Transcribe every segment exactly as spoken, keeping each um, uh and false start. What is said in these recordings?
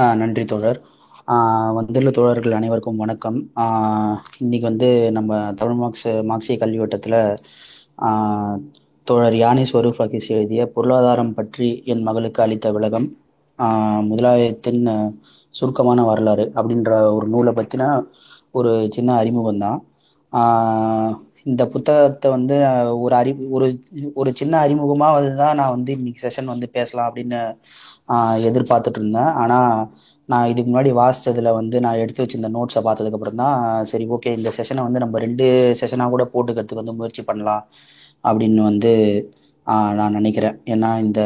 ஆஹ் நன்றி தோழர். ஆஹ் வந்துள்ள தோழர்கள் அனைவருக்கும் வணக்கம். ஆஹ் இன்னைக்கு வந்து நம்ம தமிழ் மார்க்ஸ் மார்க்சிய கல்வி வட்டத்துல ஆஹ் தோழர் யானிஸ் வரோஃபாகிஸ் எழுதிய பொருளாதாரம் பற்றி என் மகளுக்கு அளித்த விளக்கம், ஆஹ் முதலாளியத்தின் சுருக்கமான வரலாறு அப்படின்ற ஒரு நூலை பத்தின ஒரு சின்ன அறிமுகம் தான். ஆஹ் இந்த புத்தகத்தை வந்து ஒரு அறி ஒரு ஒரு சின்ன அறிமுகமாக அதுதான் நான் வந்து இன்னைக்கு செஷன் வந்து பேசலாம் அப்படின்னு எதிர்பார்த்துட்டு இருந்தேன். ஆனால் நான் இதுக்கு முன்னாடி வாசித்ததில் வந்து நான் எடுத்து வச்சிருந்த நோட்ஸை பார்த்ததுக்கப்புறம் தான் சரி ஓகே இந்த செஷனை வந்து நம்ம ரெண்டு செஷனாக கூட போட்டுக்கிறதுக்கு வந்து முயற்சி பண்ணலாம் அப்படின்னு வந்து நான் நினைக்கிறேன். ஏன்னா இந்த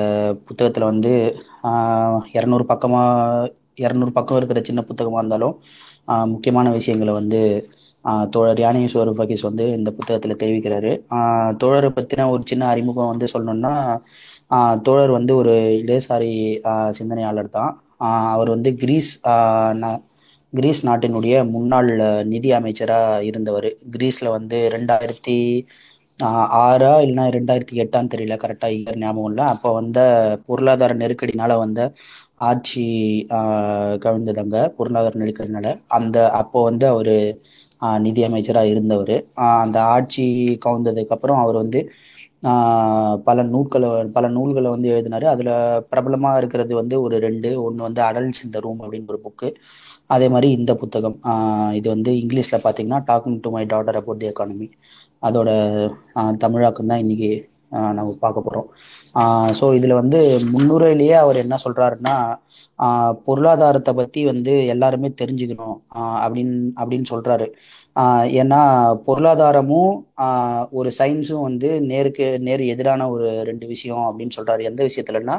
புத்தகத்தில் வந்து இரநூறு பக்கமாக இரநூறு பக்கம் இருக்கிற சின்ன புத்தகமாக இருந்தாலும் முக்கியமான விஷயங்களை வந்து தோழர் யானிஸ் வரோஃபாகிஸ் வந்து இந்த புத்தகத்துல தெரிவிக்கிறாரு. ஆஹ் தோழரை பத்தின ஒரு சின்ன அறிமுகம் வந்து சொல்லணும்னா, ஆஹ் தோழர் வந்து ஒரு இடதுசாரி ஆஹ் சிந்தனையாளர் தான். ஆஹ் அவர் வந்து கிரீஸ் ஆஹ் கிரீஸ் நாட்டினுடைய முன்னாள் நிதி அமைச்சரா இருந்தவர். கிரீஸ்ல வந்து ரெண்டாயிரத்தி ஆஹ் ஆறா இல்லைன்னா ரெண்டாயிரத்தி எட்டாம் தெரியல, கரெக்டா இயர் ஞாபகம் இல்லை. அப்போ வந்த பொருளாதார நெருக்கடினால வந்த ஆட்சி ஆஹ் கவிழ்ந்ததங்க பொருளாதார நெருக்கடினால. அந்த அப்போ வந்து அவரு ஆஹ் நிதி அமைச்சராக இருந்தவர். அந்த ஆட்சி கவுந்ததுக்கு அப்புறம் அவர் வந்து ஆஹ் பல நூல்களை பல நூல்களை வந்து எழுதினாரு. அதுல பிரபலமா இருக்கிறது வந்து ஒரு ரெண்டு, ஒன்று வந்து அடல்ட்ஸ் இந்த ரூம் அப்படின்னு ஒரு புக்கு, அதே மாதிரி இந்த புத்தகம். ஆஹ் இது வந்து இங்கிலீஷ்ல பாத்தீங்கன்னா talking to my daughter about the economy, அதோட ஆஹ் தமிழாக்கம் தான் இன்னைக்கு ஆஹ் நம்ம பார்க்க போறோம். ஆஹ் ஸோ இதுல வந்து முன்னுரையிலேயே அவர் என்ன சொல்றாருன்னா, ஆஹ் பொருளாதாரத்தை பத்தி வந்து எல்லாருமே தெரிஞ்சுக்கணும் ஆஹ் அப்படின்னு அப்படின்னு சொல்றாரு. ஆஹ் ஏன்னா பொருளாதாரமும் ஆஹ் ஒரு சயின்ஸும் வந்து நேருக்கு நேர் எதிரான ஒரு ரெண்டு விஷயம் அப்படின்னு சொல்றாரு. எந்த விஷயத்துலன்னா,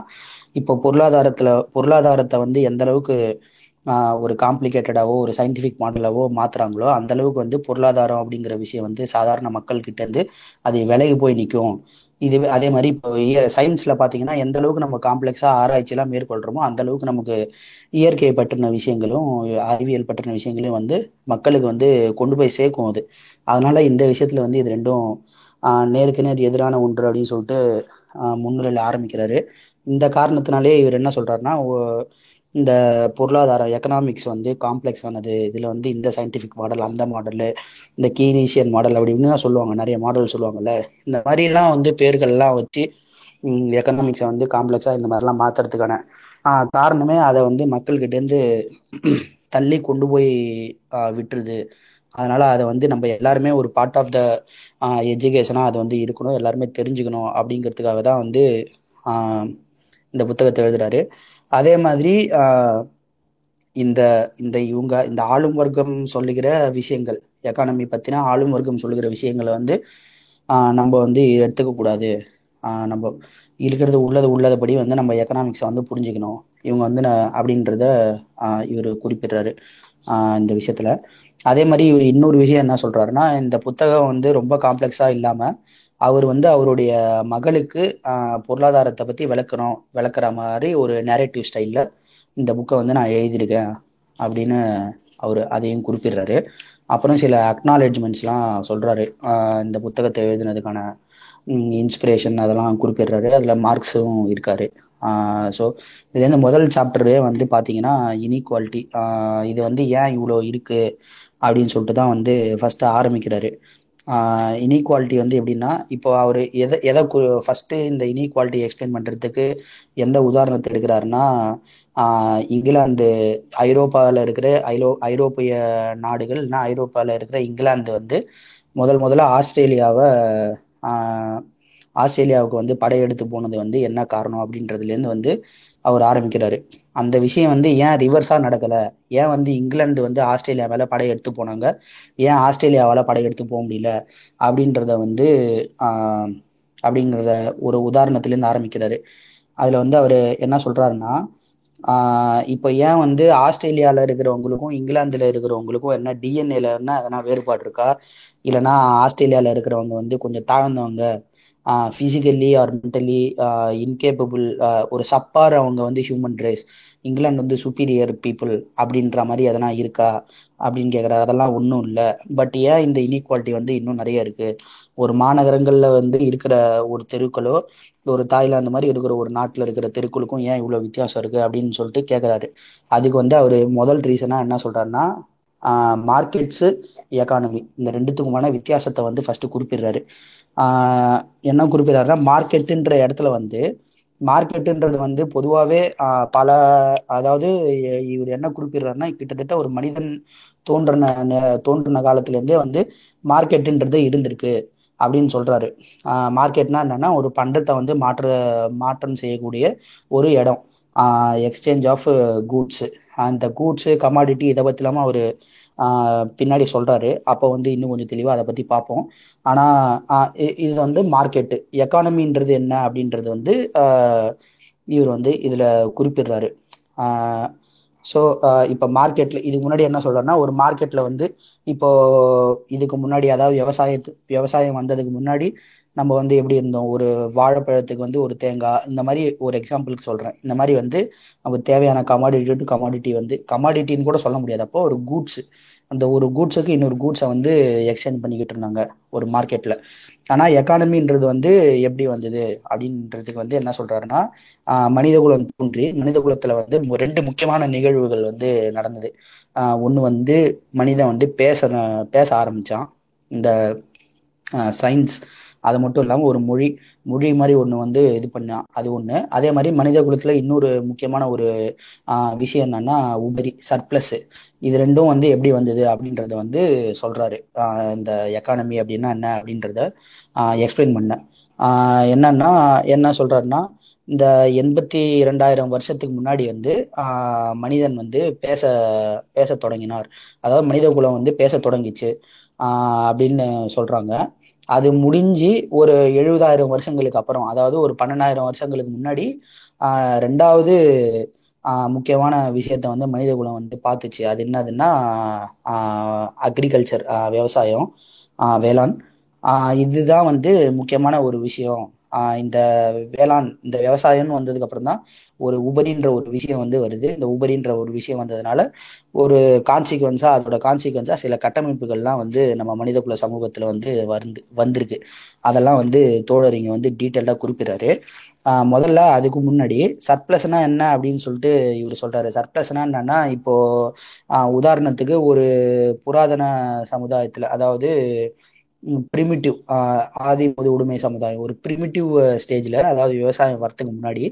இப்போ பொருளாதாரத்துல பொருளாதாரத்தை வந்து எந்த அளவுக்கு ஒரு காம்ப்ளிகேட்டடாவோ ஒரு சயின்டிஃபிக் மாடலாவோ மாத்துறாங்களோ அந்த அளவுக்கு வந்து பொருளாதாரம் அப்படிங்கிற விஷயம் வந்து சாதாரண மக்கள் கிட்ட இருந்து அது விலகி போய் நிற்கும். இது அதே மாதிரி இப்போ சயின்ஸ்ல பாத்தீங்கன்னா எந்த அளவுக்கு நம்ம காம்ப்ளெக்ஸா ஆராய்ச்சி எல்லாம் மேற்கொள்றோமோ அந்த அளவுக்கு நமக்கு இயற்கையை பற்றின விஷயங்களும் அறிவியல் பற்றின விஷயங்களையும் வந்து மக்களுக்கு வந்து கொண்டு போய் சேர்க்கும் அது. அதனால இந்த விஷயத்துல வந்து இது ரெண்டும் ஆஹ் நேருக்கு நேர் எதிரான ஒன்று அப்படின்னு சொல்லிட்டு ஆஹ் முன்னுரையில ஆரம்பிக்கிறாரு. இந்த காரணத்தினாலே இவர் என்ன சொல்றாருன்னா, இந்த பொருளாதாரம் எக்கனாமிக்ஸ் வந்து காம்ப்ளெக்ஸ் ஆனது, இதுல வந்து இந்த சயின்டிஃபிக் மாடல் அந்த மாடலு இந்த கீனீசியன் மாடல் அப்படின்னு தான் சொல்லுவாங்க, நிறைய மாடல் சொல்லுவாங்கல்ல, இந்த மாதிரி எல்லாம் வந்து பேர்கள்லாம் வச்சு எக்கனாமிக்ஸை வந்து காம்ப்ளெக்ஸா இந்த மாதிரிலாம் மாத்துறதுக்கான ஆஹ் காரணமே அதை வந்து மக்கள்கிட்ட இருந்து தள்ளி கொண்டு போய் ஆஹ் விட்டுருது. அதனால அதை வந்து நம்ம எல்லாருமே ஒரு பார்ட் ஆஃப் த ஆஹ் எஜுகேஷனா அது வந்து இருக்கணும், எல்லாருமே தெரிஞ்சுக்கணும் அப்படிங்கிறதுக்காக தான் வந்து ஆஹ் இந்த புத்தகத்தை எழுதுறாரு. அதே மாதிரி ஆஹ் இந்த இந்த இவங்க இந்த ஆளும் வர்க்கம் சொல்லுகிற விஷயங்கள் எக்கானமி பத்தினா ஆளும் வர்க்கம் சொல்லுகிற விஷயங்களை வந்து ஆஹ் நம்ம வந்து எடுத்துக்க கூடாது. ஆஹ் நம்ம இருக்கிறது உள்ளது உள்ளதுபடி வந்து நம்ம எக்கனாமிக்ஸை வந்து புரிஞ்சுக்கணும் இவங்க வந்து அப்படின்றத ஆஹ் இவர் குறிப்பிடுறாரு ஆஹ் இந்த விஷயத்துல. அதே மாதிரி இவர் இன்னொரு விஷயம் என்ன சொல்றாருன்னா, இந்த புத்தகம் வந்து ரொம்ப காம்ப்ளெக்ஸா இல்லாம அவர் வந்து அவருடைய மகளுக்கு ஆஹ் பொருளாதாரத்தை பத்தி விளக்கணும் விளக்குற மாதிரி ஒரு நேரேட்டிவ் ஸ்டைல்ல இந்த புக்கை வந்து நான் எழுதியிருக்கேன் அப்படின்னு அவரு அதையும் குறிப்பிடுறாரு. அப்புறம் சில அக்னாலேஜ்மெண்ட்ஸ் எல்லாம் சொல்றாரு ஆஹ் இந்த புத்தகத்தை எழுதினதுக்கான இன்ஸ்பிரேஷன் அதெல்லாம் குறிப்பிடுறாரு. அதுல மார்க்ஸும் இருக்காரு. ஆஹ் ஸோ இதுல இருந்து முதல் சாப்டரே வந்து பாத்தீங்கன்னா இனீக்வாலிட்டி, ஆஹ் இது வந்து ஏன் இவ்வளவு இருக்கு அப்படின்னு சொல்லிட்டு தான் வந்து ஃபர்ஸ்ட் ஆரம்பிக்கிறாரு. ஆஹ் இனீக்வாலிட்டி வந்து எப்படின்னா, இப்போ அவரு எதை எதை ஃபர்ஸ்ட் இந்த இனீக்வாலிட்டி எக்ஸ்பிளைன் பண்றதுக்கு எந்த உதாரணத்தை எடுக்கிறாருன்னா, ஆஹ் இங்கிலாந்து ஐரோப்பால இருக்கிற ஐரோ ஐரோப்பிய நாடுகள் இல்லைன்னா ஐரோப்பால இருக்கிற இங்கிலாந்து வந்து முதல் முதல்ல ஆஸ்திரேலியாவை ஆஹ் ஆஸ்திரேலியாவுக்கு வந்து படையெடுத்து போனது வந்து என்ன காரணம் அப்படின்றதுல இருந்து வந்து அவர் ஆரம்பிக்கிறாரு. அந்த விஷயம் வந்து ஏன் ரிவர்ஸா நடக்கல, ஏன் வந்து இங்கிலாந்து வந்து ஆஸ்திரேலியா மேல படையெடுத்து போனாங்க, ஏன் ஆஸ்திரேலியாவால படையெடுத்து போக முடியல அப்படின்றத வந்து ஆஹ் அப்படிங்கிறத ஒரு உதாரணத்துல இருந்து ஆரம்பிக்கிறாரு. அதுல வந்து அவரு என்ன சொல்றாருன்னா, ஆஹ் இப்ப ஏன் வந்து ஆஸ்திரேலியால இருக்கிறவங்களுக்கும் இங்கிலாந்துல இருக்கிறவங்களுக்கும் என்ன டிஎன்ஏல என்ன எதனா வேறுபாடு இருக்கா, இல்லைன்னா ஆஸ்திரேலியால இருக்கிறவங்க வந்து கொஞ்சம் தாழ்ந்தவங்க ஃபிசிக்கலி ஆர் மென்டலி இன்கேப்பபிள், ஒரு சப்பார் அவங்க வந்து ஹியூமன் ரேஸ், இங்கிலாந்து வந்து சுப்பீரியர் பீப்புள் அப்படின்ற மாதிரி அதெல்லாம் இருக்கா அப்படின்னு கேட்குற. அதெல்லாம் ஒன்றும் இல்லை. பட் ஏன் இந்த இன்இக்வாலிட்டி வந்து இன்னும் நிறைய இருக்குது? ஒரு மாநகரங்களில் வந்து இருக்கிற ஒரு தெருக்களோ ஒரு தாய்லாந்து மாதிரி இருக்கிற ஒரு நாட்டில் இருக்கிற தெருக்களுக்கும் ஏன் இவ்வளோ வித்தியாசம் இருக்குது அப்படின்னு சொல்லிட்டு கேட்குறாரு. அதுக்கு வந்து அவர் முதல் ரீசனாக என்ன சொல்கிறாருன்னா, மார்க்கெட்ஸு எக்கானமி இந்த ரெண்டுத்துக்குமான வித்தியாசத்தை வந்து ஃபஸ்ட்டு குறிப்பிடுறாரு. என்ன குறிப்பிடுறாருன்னா, மார்க்கெட்டுன்ற இடத்துல வந்து மார்க்கெட்டுன்றது வந்து பொதுவாகவே பல, அதாவது இவர் என்ன குறிப்பிடுறாருன்னா, கிட்டத்தட்ட ஒரு மனிதன் தோன்றின தோன்றின காலத்துலேருந்தே வந்து மார்க்கெட்டுன்றது இருந்திருக்கு அப்படின்னு சொல்கிறாரு. மார்க்கெட்னா என்னென்னா, ஒரு பண்டத்தை வந்து மாற்ற மாற்றம் செய்யக்கூடிய ஒரு இடம், எக்ஸ்சேஞ்ச் ஆஃப் கூட்ஸு. அந்த கூட்ஸு கமாடிட்டி இதை பற்றி இல்லாமல் அவர் பின்னாடி சொல்கிறாரு. அப்போ வந்து இன்னும் கொஞ்சம் தெளிவாக அதை பற்றி பார்ப்போம். ஆனால் இது வந்து மார்க்கெட்டு. எக்கானமின்றது என்ன அப்படின்றது வந்து இவர் வந்து இதில் குறிப்பிடுறாரு. ஸோ இப்போ மார்க்கெட்டில் இதுக்கு முன்னாடி என்ன சொல்கிறாருன்னா, ஒரு மார்க்கெட்டில் வந்து இப்போது இதுக்கு முன்னாடி, அதாவது விவசாயத்து விவசாயம் வந்ததுக்கு முன்னாடி நம்ம வந்து எப்படி இருந்தோம், ஒரு வாழைப்பழத்துக்கு வந்து ஒரு தேங்காய், இந்த மாதிரி ஒரு எக்ஸாம்பிளுக்கு சொல்கிறேன், இந்த மாதிரி வந்து நமக்கு தேவையான கமாடிட்டி டு கமாடிட்டி வந்து கமாடிட்டின்னு கூட சொல்ல முடியாது. அப்போ ஒரு கூட்ஸு, அந்த ஒரு கூட்ஸுக்கு இன்னொரு கூட்ஸை வந்து எக்ஸ்சேஞ்ச் பண்ணிக்கிட்டு இருந்தாங்க ஒரு மார்க்கெட்டில். ஆனால் எக்கானமின்றது வந்து எப்படி வந்தது அப்படின்றதுக்கு வந்து என்ன சொல்கிறாருன்னா, மனிதகுலம் தோன்றி மனிதகுலத்தில் வந்து ரெண்டு முக்கியமான நிகழ்வுகள் வந்து நடந்தது. ஒன்று வந்து மனிதன் வந்து பேச பேச ஆரம்பித்தான், இந்த சயின்ஸ். அது மட்டும் இல்லாமல் ஒரு மொழி மொழி மாதிரி ஒன்று வந்து இது பண்ணான், அது ஒன்று. அதே மாதிரி மனித குலத்தில் இன்னொரு முக்கியமான ஒரு விஷயம் என்னன்னா, உபரி சர்ப்ளஸ். இது ரெண்டும் வந்து எப்படி வந்தது அப்படின்றத வந்து சொல்றாரு. இந்த எக்கானமி அப்படின்னா என்ன அப்படின்றத எக்ஸ்பிளைன் பண்ண என்னன்னா, என்ன சொல்றாருன்னா, இந்த எண்பத்தி இரண்டாயிரம் வருஷத்துக்கு முன்னாடி வந்து மனிதன் வந்து பேச பேச தொடங்கினார், அதாவது மனித குலம் வந்து பேச தொடங்கிச்சு அப்படின்னு சொல்றாங்க. அது முடிஞ்சு ஒரு எழுபதாயிரம் வருஷங்களுக்கு அப்புறம், அதாவது ஒரு பன்னெண்டாயிரம் வருஷங்களுக்கு முன்னாடி ஆஹ் ரெண்டாவது ஆஹ் முக்கியமான விஷயத்த வந்து மனிதகுலம் வந்து பார்த்துச்சு. அது என்னதுன்னா, ஆஹ் அக்ரிகல்ச்சர், விவசாயம், ஆஹ் வேளாண். ஆஹ் இதுதான் வந்து முக்கியமான ஒரு விஷயம். ஆஹ் இந்த வேளாண், இந்த விவசாயம்னு வந்ததுக்கு அப்புறம் தான் ஒரு உபரின்ற ஒரு விஷயம் வந்து வருது. இந்த உபரின்ற ஒரு விஷயம் வந்ததுனால ஒரு கான்சிக்வன்ஸா, அதோட கான்சிக்வன்ஸா சில கட்டமைப்புகள்லாம் வந்து நம்ம மனிதகுல சமூகத்துல வந்து வந்து வந்திருக்கு. அதெல்லாம் வந்து தோழர் இங்க வந்து டீட்டெயிலா குறிப்பிடுறாரு. ஆஹ் முதல்ல அதுக்கு முன்னாடி சர்ப்ளஸ்னா என்ன அப்படின்னு சொல்லிட்டு இவர் சொல்றாரு. சர்ப்ளஸ்னா என்னன்னா, இப்போ ஆஹ் உதாரணத்துக்கு ஒரு புராதன சமுதாயத்துல, அதாவது பிரிமிட்டிவ் ஆதி பொது உடைமை சமுதாயம், ஒரு பிரிமிட்டிவ் ஸ்டேஜில், அதாவது விவசாயம் வரத்துக்கு முன்னாடி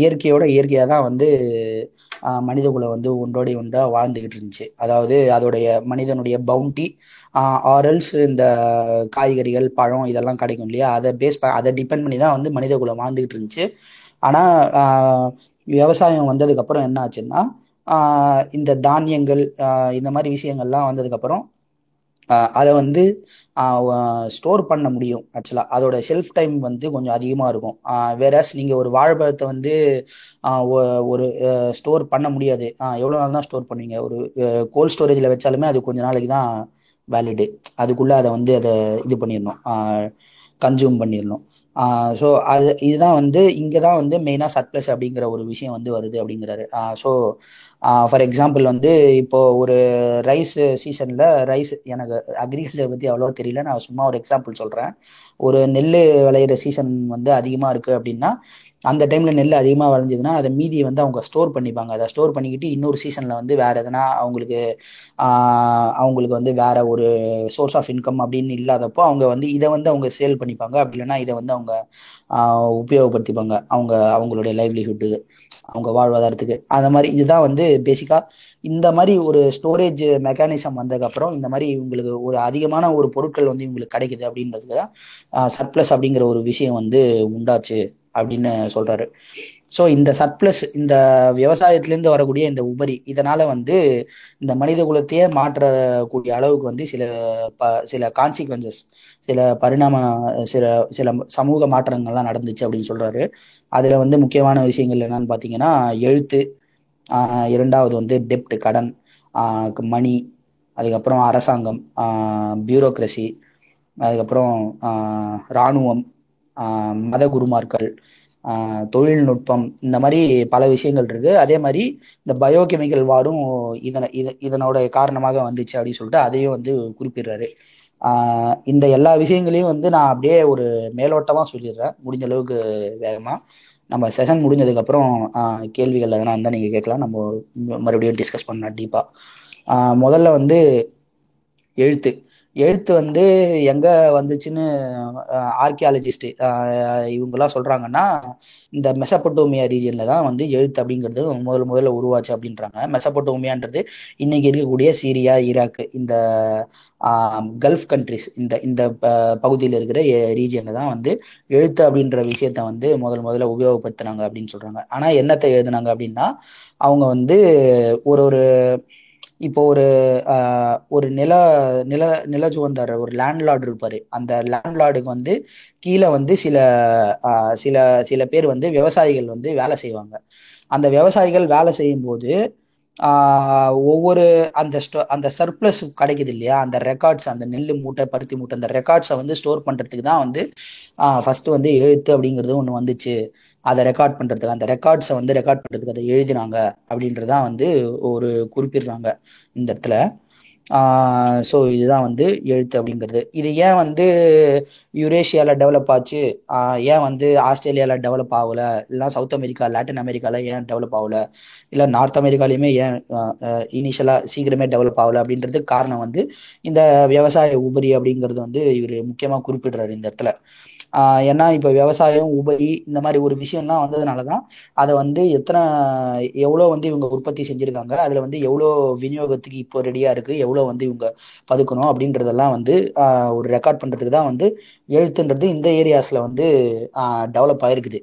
இயற்கையோட இயற்கையாக தான் வந்து மனிதகுலம் வந்து ஒன்றோடைய ஒன்றா வாழ்ந்துக்கிட்டு இருந்துச்சு. அதாவது அதோடைய மனிதனுடைய பவுண்டி ஆரல்ஸ், இந்த காய்கறிகள் பழம் இதெல்லாம் கிடைக்கும் இல்லையா, அதை பேஸ் அதை டிபெண்ட் பண்ணி தான் வந்து மனிதகுலம் வாழ்ந்துக்கிட்டு இருந்துச்சு. ஆனால் விவசாயம் வந்ததுக்கப்புறம் என்ன ஆச்சுன்னா, இந்த தானியங்கள் இந்த மாதிரி விஷயங்கள்லாம் வந்ததுக்கப்புறம் அதை வந்து ஸ்டோர் பண்ண முடியும். ஆக்சுவலாக அதோட ஷெல்ஃப் டைம் வந்து கொஞ்சம் அதிகமாக இருக்கும். வேறஸ் நீங்கள் ஒரு வாழைப்பழத்தை வந்து ஒரு ஸ்டோர் பண்ண முடியாது. எவ்வளோ நாள் தான் ஸ்டோர் பண்ணுவீங்க? ஒரு கோல்ட் ஸ்டோரேஜில் வச்சாலுமே அது கொஞ்ச நாளைக்கு தான் வேலிடு. அதுக்குள்ளே அதை வந்து அதை இது பண்ணிடணும், கன்சியூம் பண்ணிடணும். ஸோ அது இதுதான் வந்து இங்கே தான் வந்து மெயினாக சர்ப்ளஸ் அப்படிங்கிற ஒரு விஷயம் வந்து வருது அப்படிங்கிறாரு. ஸோ ஃபார் எக்ஸாம்பிள் வந்து இப்போது ஒரு ரைஸ் சீசனில் ரைஸ், எனக்கு அக்ரிகல்ச்சர் பற்றி அவ்வளோ தெரியல, நான் சும்மா ஒரு எக்ஸாம்பிள் சொல்கிறேன். ஒரு நெல் விளையிற சீசன் வந்து அதிகமாக இருக்குது அப்படின்னா, அந்த டைமில் நெல் அதிகமாக விளைஞ்சதுன்னா அதை மீதியை வந்து அவங்க ஸ்டோர் பண்ணிப்பாங்க. அதை ஸ்டோர் பண்ணிக்கிட்டு இன்னொரு சீசனில் வந்து வேறு எதுனா அவங்களுக்கு அவங்களுக்கு வந்து வேறு ஒரு சோர்ஸ் ஆஃப் இன்கம் அப்படின்னு இல்லாதப்போ அவங்க வந்து இதை வந்து அவங்க சேல் பண்ணிப்பாங்க. அப்படி இல்லைன்னா இதை வந்து அவங்க உபயோகப்படுத்திப்பாங்க அவங்க அவங்களுடைய லைவ்லிஹுட்டு, அவங்க வாழ்வாதாரத்துக்கு. அந்த மாதிரி இதுதான் வந்து பேசிக்காக இந்த மாதிரி ஒரு ஸ்டோரேஜ் மெக்கானிசம் வந்ததுக்கப்புறம் இந்த மாதிரி இவங்களுக்கு ஒரு அதிகமான ஒரு பொருட்கள் வந்து இவங்களுக்கு கிடைக்குது அப்படின்றதுக்கு தான் சர்ப்ளஸ் அப்படிங்கிற ஒரு விஷயம் வந்து உண்டாச்சு அப்படின்னு சொல்றாரு. ஸோ இந்த சர்ப்ளஸ், இந்த விவசாயத்திலேருந்து வரக்கூடிய இந்த உபரி, இதனால வந்து இந்த மனித குலத்தையே மாற்றக்கூடிய அளவுக்கு வந்து சில ப சில கான்சிக்வன்சஸ், சில பரிணாம சில சில சமூக மாற்றங்கள்லாம் நடந்துச்சு அப்படின்னு சொல்றாரு. அதுல வந்து முக்கியமான விஷயங்கள் என்னன்னு பார்த்தீங்கன்னா, எழுத்து, ஆஹ் இரண்டாவது வந்து டெப்ட், கடன், ஆஹ் மணி, அதுக்கப்புறம் அரசாங்கம், ஆஹ் பியூரோக்ரஸி, அதுக்கப்புறம் இராணுவம், மத குருமார்கள், தொழில்நுட்பம், இந்த மாதிரி பல விஷயங்கள் இருக்கு. அதே மாதிரி இந்த பயோகெமிக்கல் வாரும் இதன இதனோட காரணமாக வந்துச்சு அப்படின்னு சொல்லிட்டு அதையும் வந்து குறிப்பிடுறாரு. ஆஹ் இந்த எல்லா விஷயங்களையும் வந்து நான் அப்படியே ஒரு மேலோட்டமா சொல்லிடுறேன் முடிஞ்ச அளவுக்கு வேகமா. நம்ம செஷன் முடிஞ்சதுக்கு அப்புறம் ஆஹ் கேள்விகள் எதனா இருந்தா நீங்க கேட்கலாம், நம்ம மறுபடியும் டிஸ்கஸ் பண்ணலாம் டீப்பா. ஆஹ் முதல்ல வந்து எழுத்து எழுத்து வந்து எங்க வந்துச்சுன்னு ஆர்கியாலஜிஸ்ட் இவங்கெல்லாம் சொல்றாங்கன்னா இந்த மெசப்பட்டோமியா ரீஜன்ல தான் வந்து எழுத்து அப்படிங்கிறது முதல் முதல்ல உருவாச்சு அப்படின்றாங்க. மெசப்பட்டோமியான்றது இன்னைக்கு இருக்கக்கூடிய சீரியா, ஈராக், இந்த கல்ஃப் கண்ட்ரிஸ் இந்த இந்த பகுதியில் இருக்கிற ரீஜன்ல தான் வந்து எழுத்து அப்படின்ற விஷயத்த வந்து முதல் முதல்ல உபயோகப்படுத்தினாங்க அப்படின்னு சொல்றாங்க. ஆனா என்னத்தை எழுதுனாங்க அப்படின்னா அவங்க வந்து ஒரு ஒரு இப்போ ஒரு ஆஹ் ஒரு நில நில நிலஜுவந்தார் ஒரு லேண்ட்லார்டு இருப்பாரு. அந்த லேண்ட்லார்டுக்கு வந்து கீழே வந்து சில ஆஹ் சில சில பேர் வந்து விவசாயிகள் வந்து வேலை செய்வாங்க. அந்த விவசாயிகள் வேலை செய்யும் போது ஆஹ் ஒவ்வொரு அந்த ஸ்டோ அந்த சர்ப்ளஸ் கிடைக்குது இல்லையா, அந்த ரெக்கார்ட்ஸ், அந்த நெல் மூட்டை, பருத்தி மூட்டை, அந்த ரெக்கார்ட்ஸை வந்து ஸ்டோர் பண்றதுக்கு தான் வந்து ஆஹ் ஃபர்ஸ்ட் வந்து எழுத்து அப்படிங்கிறது ஒன்று வந்துச்சு. அதை ரெக்கார்ட் பண்றதுக்கு, அந்த ரெக்கார்ட்ஸை வந்து ரெக்கார்ட் பண்றதுக்கு அதை எழுதினாங்க அப்படின்றதான் வந்து ஒரு குறிப்பிடுறாங்க இந்த இடத்துல. ஆஹ் ஸோ இதுதான் வந்து எழுத்து அப்படிங்கிறது. இது ஏன் வந்து யூரேஷியால டெவலப் ஆச்சு, ஆஹ் ஏன் வந்து ஆஸ்திரேலியால டெவலப் ஆகல, இல்லைன்னா சவுத் அமெரிக்கா, லாட்டின் அமெரிக்கால ஏன் டெவலப் ஆகல, இல்லை நார்த் அமெரிக்காலையுமே ஏன் இனிஷியலா சீக்கிரமே டெவலப் ஆகல அப்படின்றதுக்கு காரணம் வந்து இந்த விவசாய உபரி அப்படிங்கிறது வந்து இவர் முக்கியமா குறிப்பிடுறாரு இந்த இடத்துல. ஆஹ் ஏன்னா இப்போ விவசாயம், உபரி, இந்த மாதிரி ஒரு விஷயம்லாம் வந்ததுனாலதான் அதை வந்து எத்தனை எவ்வளோ வந்து இவங்க உற்பத்தி செஞ்சிருக்காங்க, அதுல வந்து எவ்வளோ விநியோகத்துக்கு இப்போ ரெடியா இருக்கு, எவ்வளவு வந்து இவங்க பதுக்கணும் அப்படின்றதெல்லாம் வந்து ஆஹ் ஒரு ரெக்கார்ட் பண்றதுக்கு தான் வந்து எழுத்துன்றது இந்த ஏரியாஸ்ல வந்து ஆஹ் டெவலப் ஆயிருக்குது.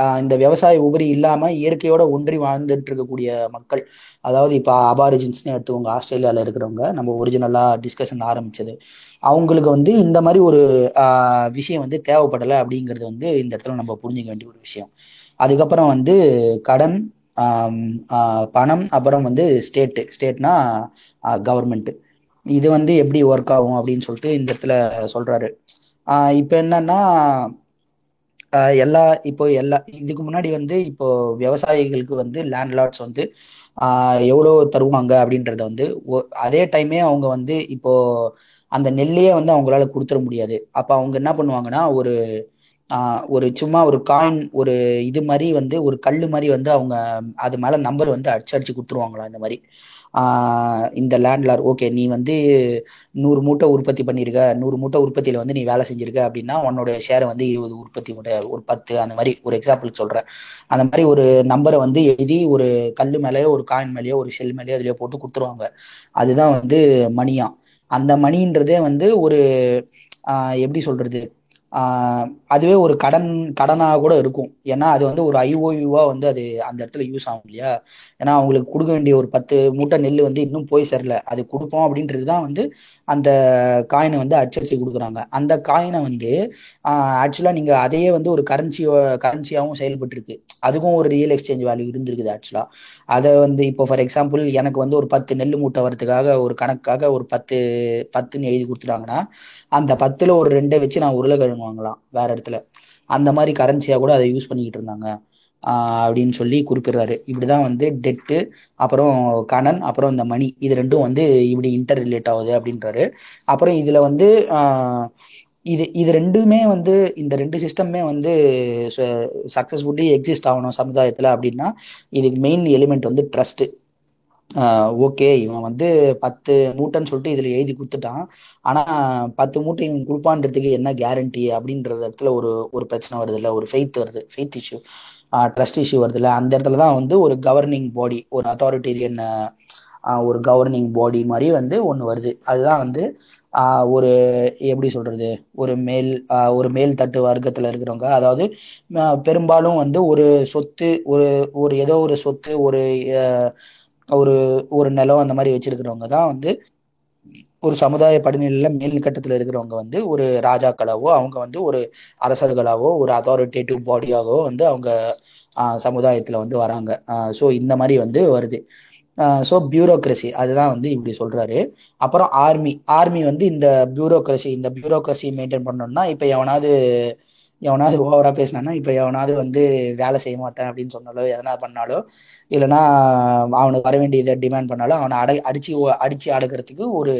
ஆஹ் இந்த விவசாய உபரி இல்லாம இயற்கையோட ஒன்றி வாழ்ந்துட்டு இருக்கக்கூடிய மக்கள், அதாவது இப்ப அபாரிஜின்ஸ்ன்னு எடுத்துக்கோங்க, ஆஸ்திரேலியால இருக்கிறவங்க, நம்ம ஒரிஜினலா டிஸ்கஷன் ஆரம்பிச்சது, அவங்களுக்கு வந்து இந்த மாதிரி ஒரு ஆஹ் விஷயம் வந்து தேவைப்படலை அப்படிங்கிறது வந்து இந்த இடத்துல நம்ம புரிஞ்சுக்க வேண்டிய ஒரு விஷயம். அதுக்கப்புறம் வந்து கடன், பணம், அப்புறம் வந்து ஸ்டேட்டு, ஸ்டேட்னா கவர்மெண்ட், இது வந்து எப்படி ஒர்க் ஆகும் அப்படின்னு சொல்லிட்டு இந்த இடத்துல சொல்றாரு. ஆஹ் இப்ப என்னன்னா எல்லா இப்போ எல்லா இதுக்கு முன்னாடி வந்து இப்போ விவசாயிகளுக்கு வந்து லேண்ட்லார்ட்ஸ் வந்து ஆஹ் எவ்வளவு தருவாங்க அப்படின்றத வந்து அதே டைமே அவங்க வந்து இப்போ அந்த நெல்லையே வந்து அவங்களால கொடுத்துட முடியாது. அப்ப அவங்க என்ன பண்ணுவாங்கன்னா ஒரு ஆஹ் ஒரு சும்மா ஒரு காயின், ஒரு இது மாதிரி வந்து ஒரு கல்லு மாதிரி வந்து அவங்க அது மேல நம்பர் வந்து அடிச்சு அடிச்சு கொடுத்துருவாங்களாம் இந்த மாதிரி. ஆஹ் இந்த லேண்ட்லார்ட், ஓகே நீ வந்து நூறு மூட்டை உற்பத்தி பண்ணியிருக்க, நூறு மூட்டை உற்பத்தியில வந்து நீ வேலை செஞ்சிருக்க அப்படின்னா உன்னோட ஷேரை வந்து இருபது உற்பத்தி மூட்டை, ஒரு பத்து, அந்த மாதிரி ஒரு எக்ஸாம்பிளுக்கு சொல்றேன். அந்த மாதிரி ஒரு நம்பரை வந்து எழுதி ஒரு கல்லு மேலேயோ ஒரு காயின் மேலேயோ ஒரு ஷெல் மேலேயோ அதுலயோ போட்டு கொடுத்துருவாங்க. அதுதான் வந்து மணியா. அந்த மணின்றதே வந்து ஒரு ஆஹ் எப்படி சொல்றது, ஆஹ் அதுவே ஒரு கடன் கடனாக கூட இருக்கும். ஏன்னா அது வந்து ஒரு ஐஓயூவா வந்து அது அந்த இடத்துல யூஸ் ஆகும் இல்லையா. ஏன்னா அவங்களுக்கு கொடுக்க வேண்டிய ஒரு பத்து மூட்டை நெல் வந்து இன்னும் போய் சேரல, அது கொடுப்போம் அப்படின்றதுதான் வந்து அந்த காயினை வந்து அச்சடிச்சு கொடுக்குறாங்க. அந்த காயினை வந்து ஆஹ் ஆக்சுவலா நீங்க அதையே வந்து ஒரு கரன்சியோ கரன்சியாவும் செயல்பட்டு இருக்கு, அதுக்கும் ஒரு ரியல் எக்ஸ்சேஞ்ச் வேல்யூ இருந்திருக்குது ஆக்சுவலா. அதை வந்து இப்போ ஃபார் எக்ஸாம்பிள் எனக்கு வந்து ஒரு பத்து நெல் மூட்டை வரதுக்காக ஒரு கணக்காக ஒரு பத்து பத்துன்னு எழுதி கொடுத்துட்டாங்கன்னா அந்த பத்துல ஒரு ரெண்டை வச்சு நான் உருளைக்கிழங்கு வாங்கலாம் வேற இடத்துல, அந்த மாதிரி கரன்சியா கூட அதை யூஸ் பண்ணிக்கிட்டு இருந்தாங்க ஆஹ் அப்படின்னு சொல்லி குறிப்பிடுறாரு. இப்படிதான் வந்து டெட்டு, அப்புறம் கடன், அப்புறம் இந்த மணி, இது ரெண்டும் வந்து இப்படி இன்டர் ரிலேட் ஆகுது அப்படின்றாரு. அப்புறம் இதுல வந்து ஆஹ் இது இது ரெண்டுமே வந்து இந்த ரெண்டு சிஸ்டம்மே வந்து சக்சஸ்ஃபுல்லி எக்ஸிஸ்ட் ஆகணும் சமுதாயத்துல அப்படின்னா இதுக்கு மெயின் எலிமெண்ட் வந்து ட்ரஸ்ட். ஆஹ் ஓகே இவன் வந்து பத்து மூட்டைன்னு சொல்லிட்டு இதுல எழுதி கொடுத்துட்டான், ஆனா பத்து மூட்டை இவன் கொடுப்பான்றதுக்கு என்ன கேரண்டி அப்படின்றது இடத்துல ஒரு ஒரு பிரச்சனை வருது இல்ல, ஒரு ஃபெய்த் வருது, ஃபெய்த் இஷ்யூ, ஆஹ் ட்ரஸ்ட் இஷ்யூ வருது இல்ல. அந்த இடத்துலதான் வந்து ஒரு கவர்னிங் பாடி, ஒரு அத்தாரிட்டேரியன் ஒரு கவர்னிங் பாடி மாதிரி வந்து ஒண்ணு வருது. அதுதான் வந்து ஆஹ் ஒரு எப்படி சொல்றது, ஒரு மேல் ஆஹ் ஒரு மேல் தட்டு வர்க்கத்துல இருக்கிறவங்க, அதாவது பெரும்பாலும் வந்து ஒரு சொத்து, ஒரு ஒரு ஏதோ ஒரு சொத்து, ஒரு ஒரு ஒரு நிலம், அந்த மாதிரி வச்சிருக்கிறவங்க தான் வந்து ஒரு சமுதாய படிநிலையில மேல் கட்டத்துல இருக்கிறவங்க வந்து ஒரு ராஜாக்களாவோ, அவங்க வந்து ஒரு அரசர்களாவோ, ஒரு அத்தாரிட்டேட்டிவ் பாடியாகவோ வந்து அவங்க ஆஹ் சமுதாயத்துல வந்து வராங்க. ஆஹ் ஸோ இந்த மாதிரி வந்து வருது. ஸோ பியூரோக்ரஸி அதுதான் வந்து இப்படி சொல்றாரு. அப்புறம் ஆர்மி ஆர்மி வந்து இந்த பியூரோக்ரஸி இந்த பியூரோக்ரஸி மெயின்டைன் பண்ணணும்னா இப்போ எவனாவது எவனாவது ஓவரா பேசினான்னா இப்போ எவனாவது வந்து வேலை செய்ய மாட்டேன் அப்படின்னு சொன்னாலோ எதனா பண்ணாலோ இல்லைன்னா அவனுக்கு வர வேண்டிய இதை டிமாண்ட் பண்ணாலோ அவனை அடை அடிச்சு அடிச்சு அடக்கிறதுக்கு ஒரு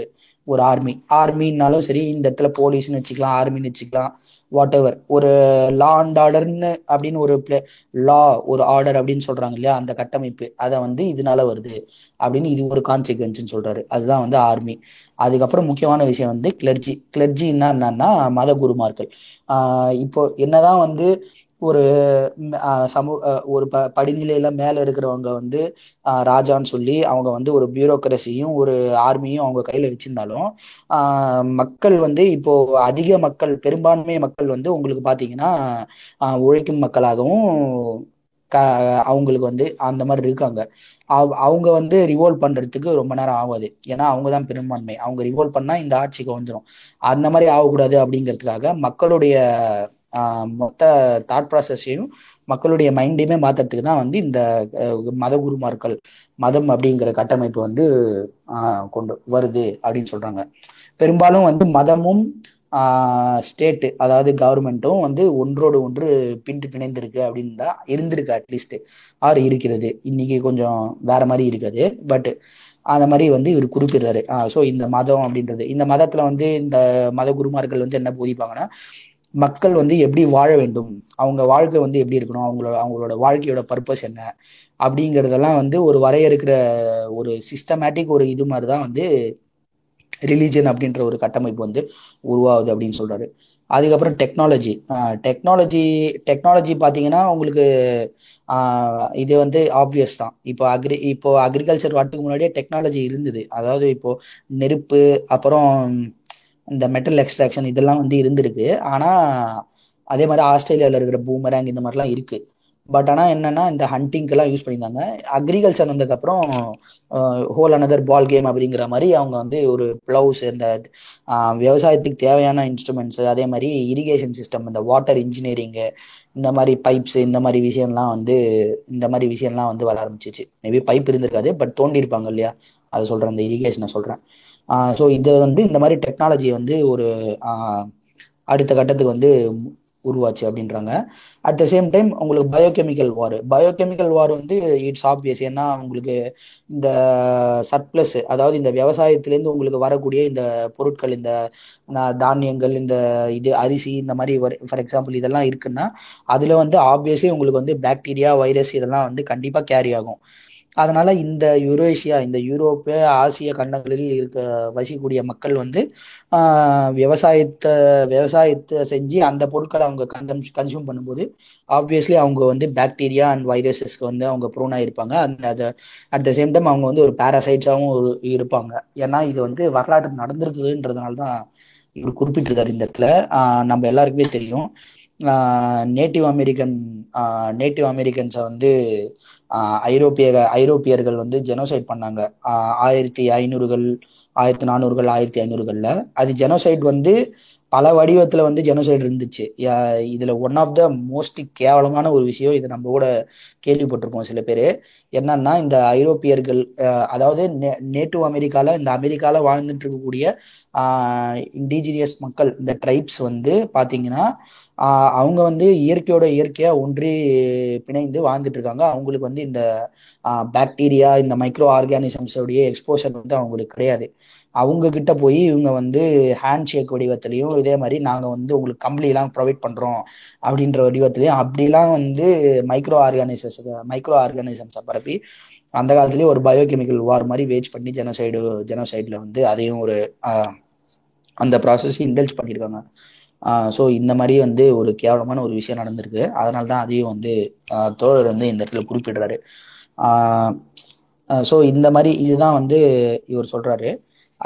ஒரு ஆர்மி ஆர்மின்னாலும் சரி இந்த இடத்துல போலீஸ்ன்னு வச்சுக்கலாம் ஆர்மின்னு வச்சுக்கலாம் வாட் எவர் ஒரு லா அண்ட் ஆர்டர்ன்னு அப்படின்னு ஒரு பிளே லா ஒரு ஆர்டர் அப்படின்னு சொல்றாங்க இல்லையா அந்த கட்டமைப்பு அதை வந்து இதனால வருது அப்படின்னு இது ஒரு கான்சிக்வன்ஸ்ன்னு சொல்றாரு. அதுதான் வந்து ஆர்மி. அதுக்கப்புறம் முக்கியமான விஷயம் வந்து கிளர்ஜி. கிளர்ஜின்னா என்னன்னா மத குருமார்கள். ஆஹ் இப்போ என்னதான் வந்து ஒரு சமூக ஒரு ப படிநிலையில மேல இருக்கிறவங்க வந்து ஆஹ் ராஜான்னு சொல்லி அவங்க வந்து ஒரு பியூரோக்ரஸியும் ஒரு ஆர்மியும் அவங்க கையில வச்சிருந்தாலும் ஆஹ் மக்கள் வந்து இப்போ அதிக மக்கள் பெரும்பான்மை மக்கள் வந்து உங்களுக்கு பாத்தீங்கன்னா ஆஹ் உழைக்கும் மக்களாகவும் க அவங்களுக்கு வந்து அந்த மாதிரி இருக்காங்க. அவ் அவங்க வந்து ரிவோல்வ் பண்றதுக்கு ரொம்ப நேரம் ஆகாது. ஏன்னா அவங்கதான் பெரும்பான்மை. அவங்க ரிவோல்வ் பண்ணா இந்த ஆட்சிக்கு வந்துடும். அந்த மாதிரி ஆகக்கூடாது அப்படிங்கிறதுக்காக மக்களுடைய ஆஹ் மொத்த தாட் ப்ராசஸையும் மக்களுடைய மைண்டையுமே மாத்துறதுக்கு தான் வந்து இந்த மத குருமார்கள் மதம் அப்படிங்கிற கட்டமைப்பு வந்து ஆஹ் கொண்டு வருது அப்படின்னு சொல்றாங்க. பெரும்பாலும் வந்து மதமும் ஆஹ் ஸ்டேட்டு அதாவது கவர்மெண்ட்டும் வந்து ஒன்றோடு ஒன்று பின்ட்டு பிணைந்திருக்கு அப்படின்னு தான் இருந்திருக்கு அட்லீஸ்ட் ஆறு இருக்கிறது. இன்னைக்கு கொஞ்சம் வேற மாதிரி இருக்குது பட் அந்த மாதிரி வந்து இவர் குறிப்பிடுறாரு. ஆஹ் ஸோ இந்த மதம் அப்படின்றது இந்த மதத்துல வந்து இந்த மத குருமார்கள் வந்து என்ன போதிப்பாங்கன்னா மக்கள் வந்து எப்படி வாழ வேண்டும், அவங்க வாழ்க்கை வந்து எப்படி இருக்கணும், அவங்களோட அவங்களோட வாழ்க்கையோட பர்பஸ் என்ன அப்படிங்கிறதெல்லாம் வந்து ஒரு வரையறுக்கிற ஒரு சிஸ்டமேட்டிக் ஒரு இது மாதிரி தான் வந்து ரிலீஜன் அப்படின்ற ஒரு கட்டமைப்பு வந்து உருவாகுது அப்படின்னு சொல்றாரு. அதுக்கப்புறம் டெக்னாலஜி. டெக்னாலஜி டெக்னாலஜி பார்த்தீங்கன்னா உங்களுக்கு இது வந்து ஆப்வியஸ் தான். இப்போ அக்ரி இப்போ அக்ரிகல்ச்சர் வரதுக்கு முன்னாடியே டெக்னாலஜி இருந்தது. அதாவது இப்போ நெருப்பு அப்புறம் இந்த மெட்டல் எக்ஸ்ட்ராக்ஷன் இதெல்லாம் வந்து இருந்திருக்கு. ஆனால் அதே மாதிரி ஆஸ்திரேலியாவில் இருக்கிற பூமராங் இந்த மாதிரிலாம் இருக்குது. பட் ஆனால் என்னன்னா இந்த ஹண்டிங்கெல்லாம் யூஸ் பண்ணியிருந்தாங்க. அக்ரிகல்ச்சர் வந்ததுக்கப்புறம் ஹோல் அனதர் பால் கேம் அப்படிங்கிற மாதிரி அவங்க வந்து ஒரு பிளவுஸ் இந்த விவசாயத்துக்கு தேவையான இன்ஸ்ட்ருமெண்ட்ஸு அதே மாதிரி இரிகேஷன் சிஸ்டம் இந்த வாட்டர் இன்ஜினியரிங்கு இந்த மாதிரி பைப்ஸ் இந்த மாதிரி விஷயம்லாம் வந்து இந்த மாதிரி விஷயம்லாம் வந்து வர ஆரம்பிச்சிச்சு. மேபி பைப் இருந்திருக்காது பட் தோண்டி இருப்பாங்க இல்லையா அதை சொல்கிறேன் இந்த இரிகேஷனை சொல்கிறேன். ஸோ இது வந்து இந்த மாதிரி டெக்னாலஜி வந்து ஒரு அடுத்த கட்டத்துக்கு வந்து உருவாச்சு அப்படின்றாங்க. அட் த சேம் டைம் உங்களுக்கு பயோகெமிக்கல் வார் பயோகெமிக்கல் வார் வந்து இட்ஸ் ஆப்வியஸ். ஏன்னா உங்களுக்கு இந்த சர்ப்ளஸ் அதாவது இந்த விவசாயத்திலேருந்து உங்களுக்கு வரக்கூடிய இந்த பொருட்கள் இந்த தானியங்கள் இந்த இது அரிசி இந்த மாதிரி ஃபார் எக்ஸாம்பிள் இதெல்லாம் இருக்குன்னா அதில் வந்து ஆப்வியஸே உங்களுக்கு வந்து பாக்டீரியா வைரஸ் இதெல்லாம் வந்து கண்டிப்பாக கேரி ஆகும். அதனால இந்த யூரேஷியா இந்த யூரோப்பு ஆசிய கண்டங்களில் இருக்க வசிக்கூடிய மக்கள் வந்து ஆஹ் விவசாயத்தை விவசாயத்தை செஞ்சு அந்த பொருட்களை அவங்க கன்சம் கன்சியூம் பண்ணும்போது ஆப்வியஸ்லி அவங்க வந்து பாக்டீரியா அண்ட் வைரஸஸ்க்கு வந்து அவங்க ப்ரோனாக இருப்பாங்க. அந்த அதை அட் த சேம் டைம் அவங்க வந்து ஒரு பேராசைட்ஸாகவும் ஒரு இருப்பாங்க. ஏன்னா இது வந்து வரலாற்று நடந்திருக்குதுன்றதுனால தான் இவர் குறிப்பிட்டிருக்காரு இந்த இடத்துல. ஆஹ் நம்ம எல்லாருக்குமே தெரியும் நேட்டிவ் அமெரிக்கன் நேட்டிவ் அமெரிக்கன்ஸை வந்து ஐரோப்பிய ஐரோப்பியர்கள் வந்து ஜெனோசைட் பண்ணாங்க ஆயிரத்தி ஐநூறுகள் ஆயிரத்தி நானூறுகள் ஆயிரத்தி ஐநூறுகள்ல. அது ஜெனோசைட் வந்து பல வடிவத்துல வந்து ஜெனோசைட் இருந்துச்சு. இதுல ஒன் ஆஃப் த மோஸ்ட் கேவலமான ஒரு விஷயம் இது நம்ம கூட கேள்விப்பட்டிருக்கோம் சில பேர். என்னன்னா இந்த ஐரோப்பியர்கள் அதாவது நே நேட்டிவ் அமெரிக்கால இந்த அமெரிக்கால வாழ்ந்துட்டு இருக்கக்கூடிய ஆஹ் இண்டிஜினியஸ் மக்கள் இந்த ட்ரைப்ஸ் வந்து பாத்தீங்கன்னா ஆஹ் அவங்க வந்து இயற்கையோட இயற்கையா ஒன்றி பிணைந்து வாழ்ந்துட்டு இருக்காங்க. அவங்களுக்கு வந்து இந்த ஆஹ் பாக்டீரியா இந்த மைக்ரோ ஆர்கானிசம்ஸோடைய எக்ஸ்போஷர் வந்து அவங்களுக்கு கிடையாது. அவங்க கிட்ட போய் இவங்க வந்து ஹேண்ட் ஷேக் வடிவத்திலையும் இதே மாதிரி நாங்கள் வந்து உங்களுக்கு கம்பெனிலாம் ப்ரொவைட் பண்ணுறோம் அப்படின்ற வடிவத்திலையும் அப்படிலாம் வந்து மைக்ரோ ஆர்கானிசம்ஸ் மைக்ரோ ஆர்கானிசம்ஸை பரப்பி அந்த காலத்துலேயே ஒரு பயோகெமிக்கல் வார் மாதிரி வேஜ் பண்ணி ஜெனோசைடு ஜெனோசைடில் வந்து அதையும் ஒரு அந்த ப்ராசஸையும் இன்டல்ஜ் பண்ணியிருக்காங்க. ஸோ இந்த மாதிரி வந்து ஒரு கேவலமான ஒரு விஷயம் நடந்திருக்கு. அதனால தான் அதையும் வந்து தோழர் வந்து இந்த இடத்துல குறிப்பிடுறாரு. ஸோ இந்த மாதிரி இதுதான் வந்து இவர் சொல்கிறாரு.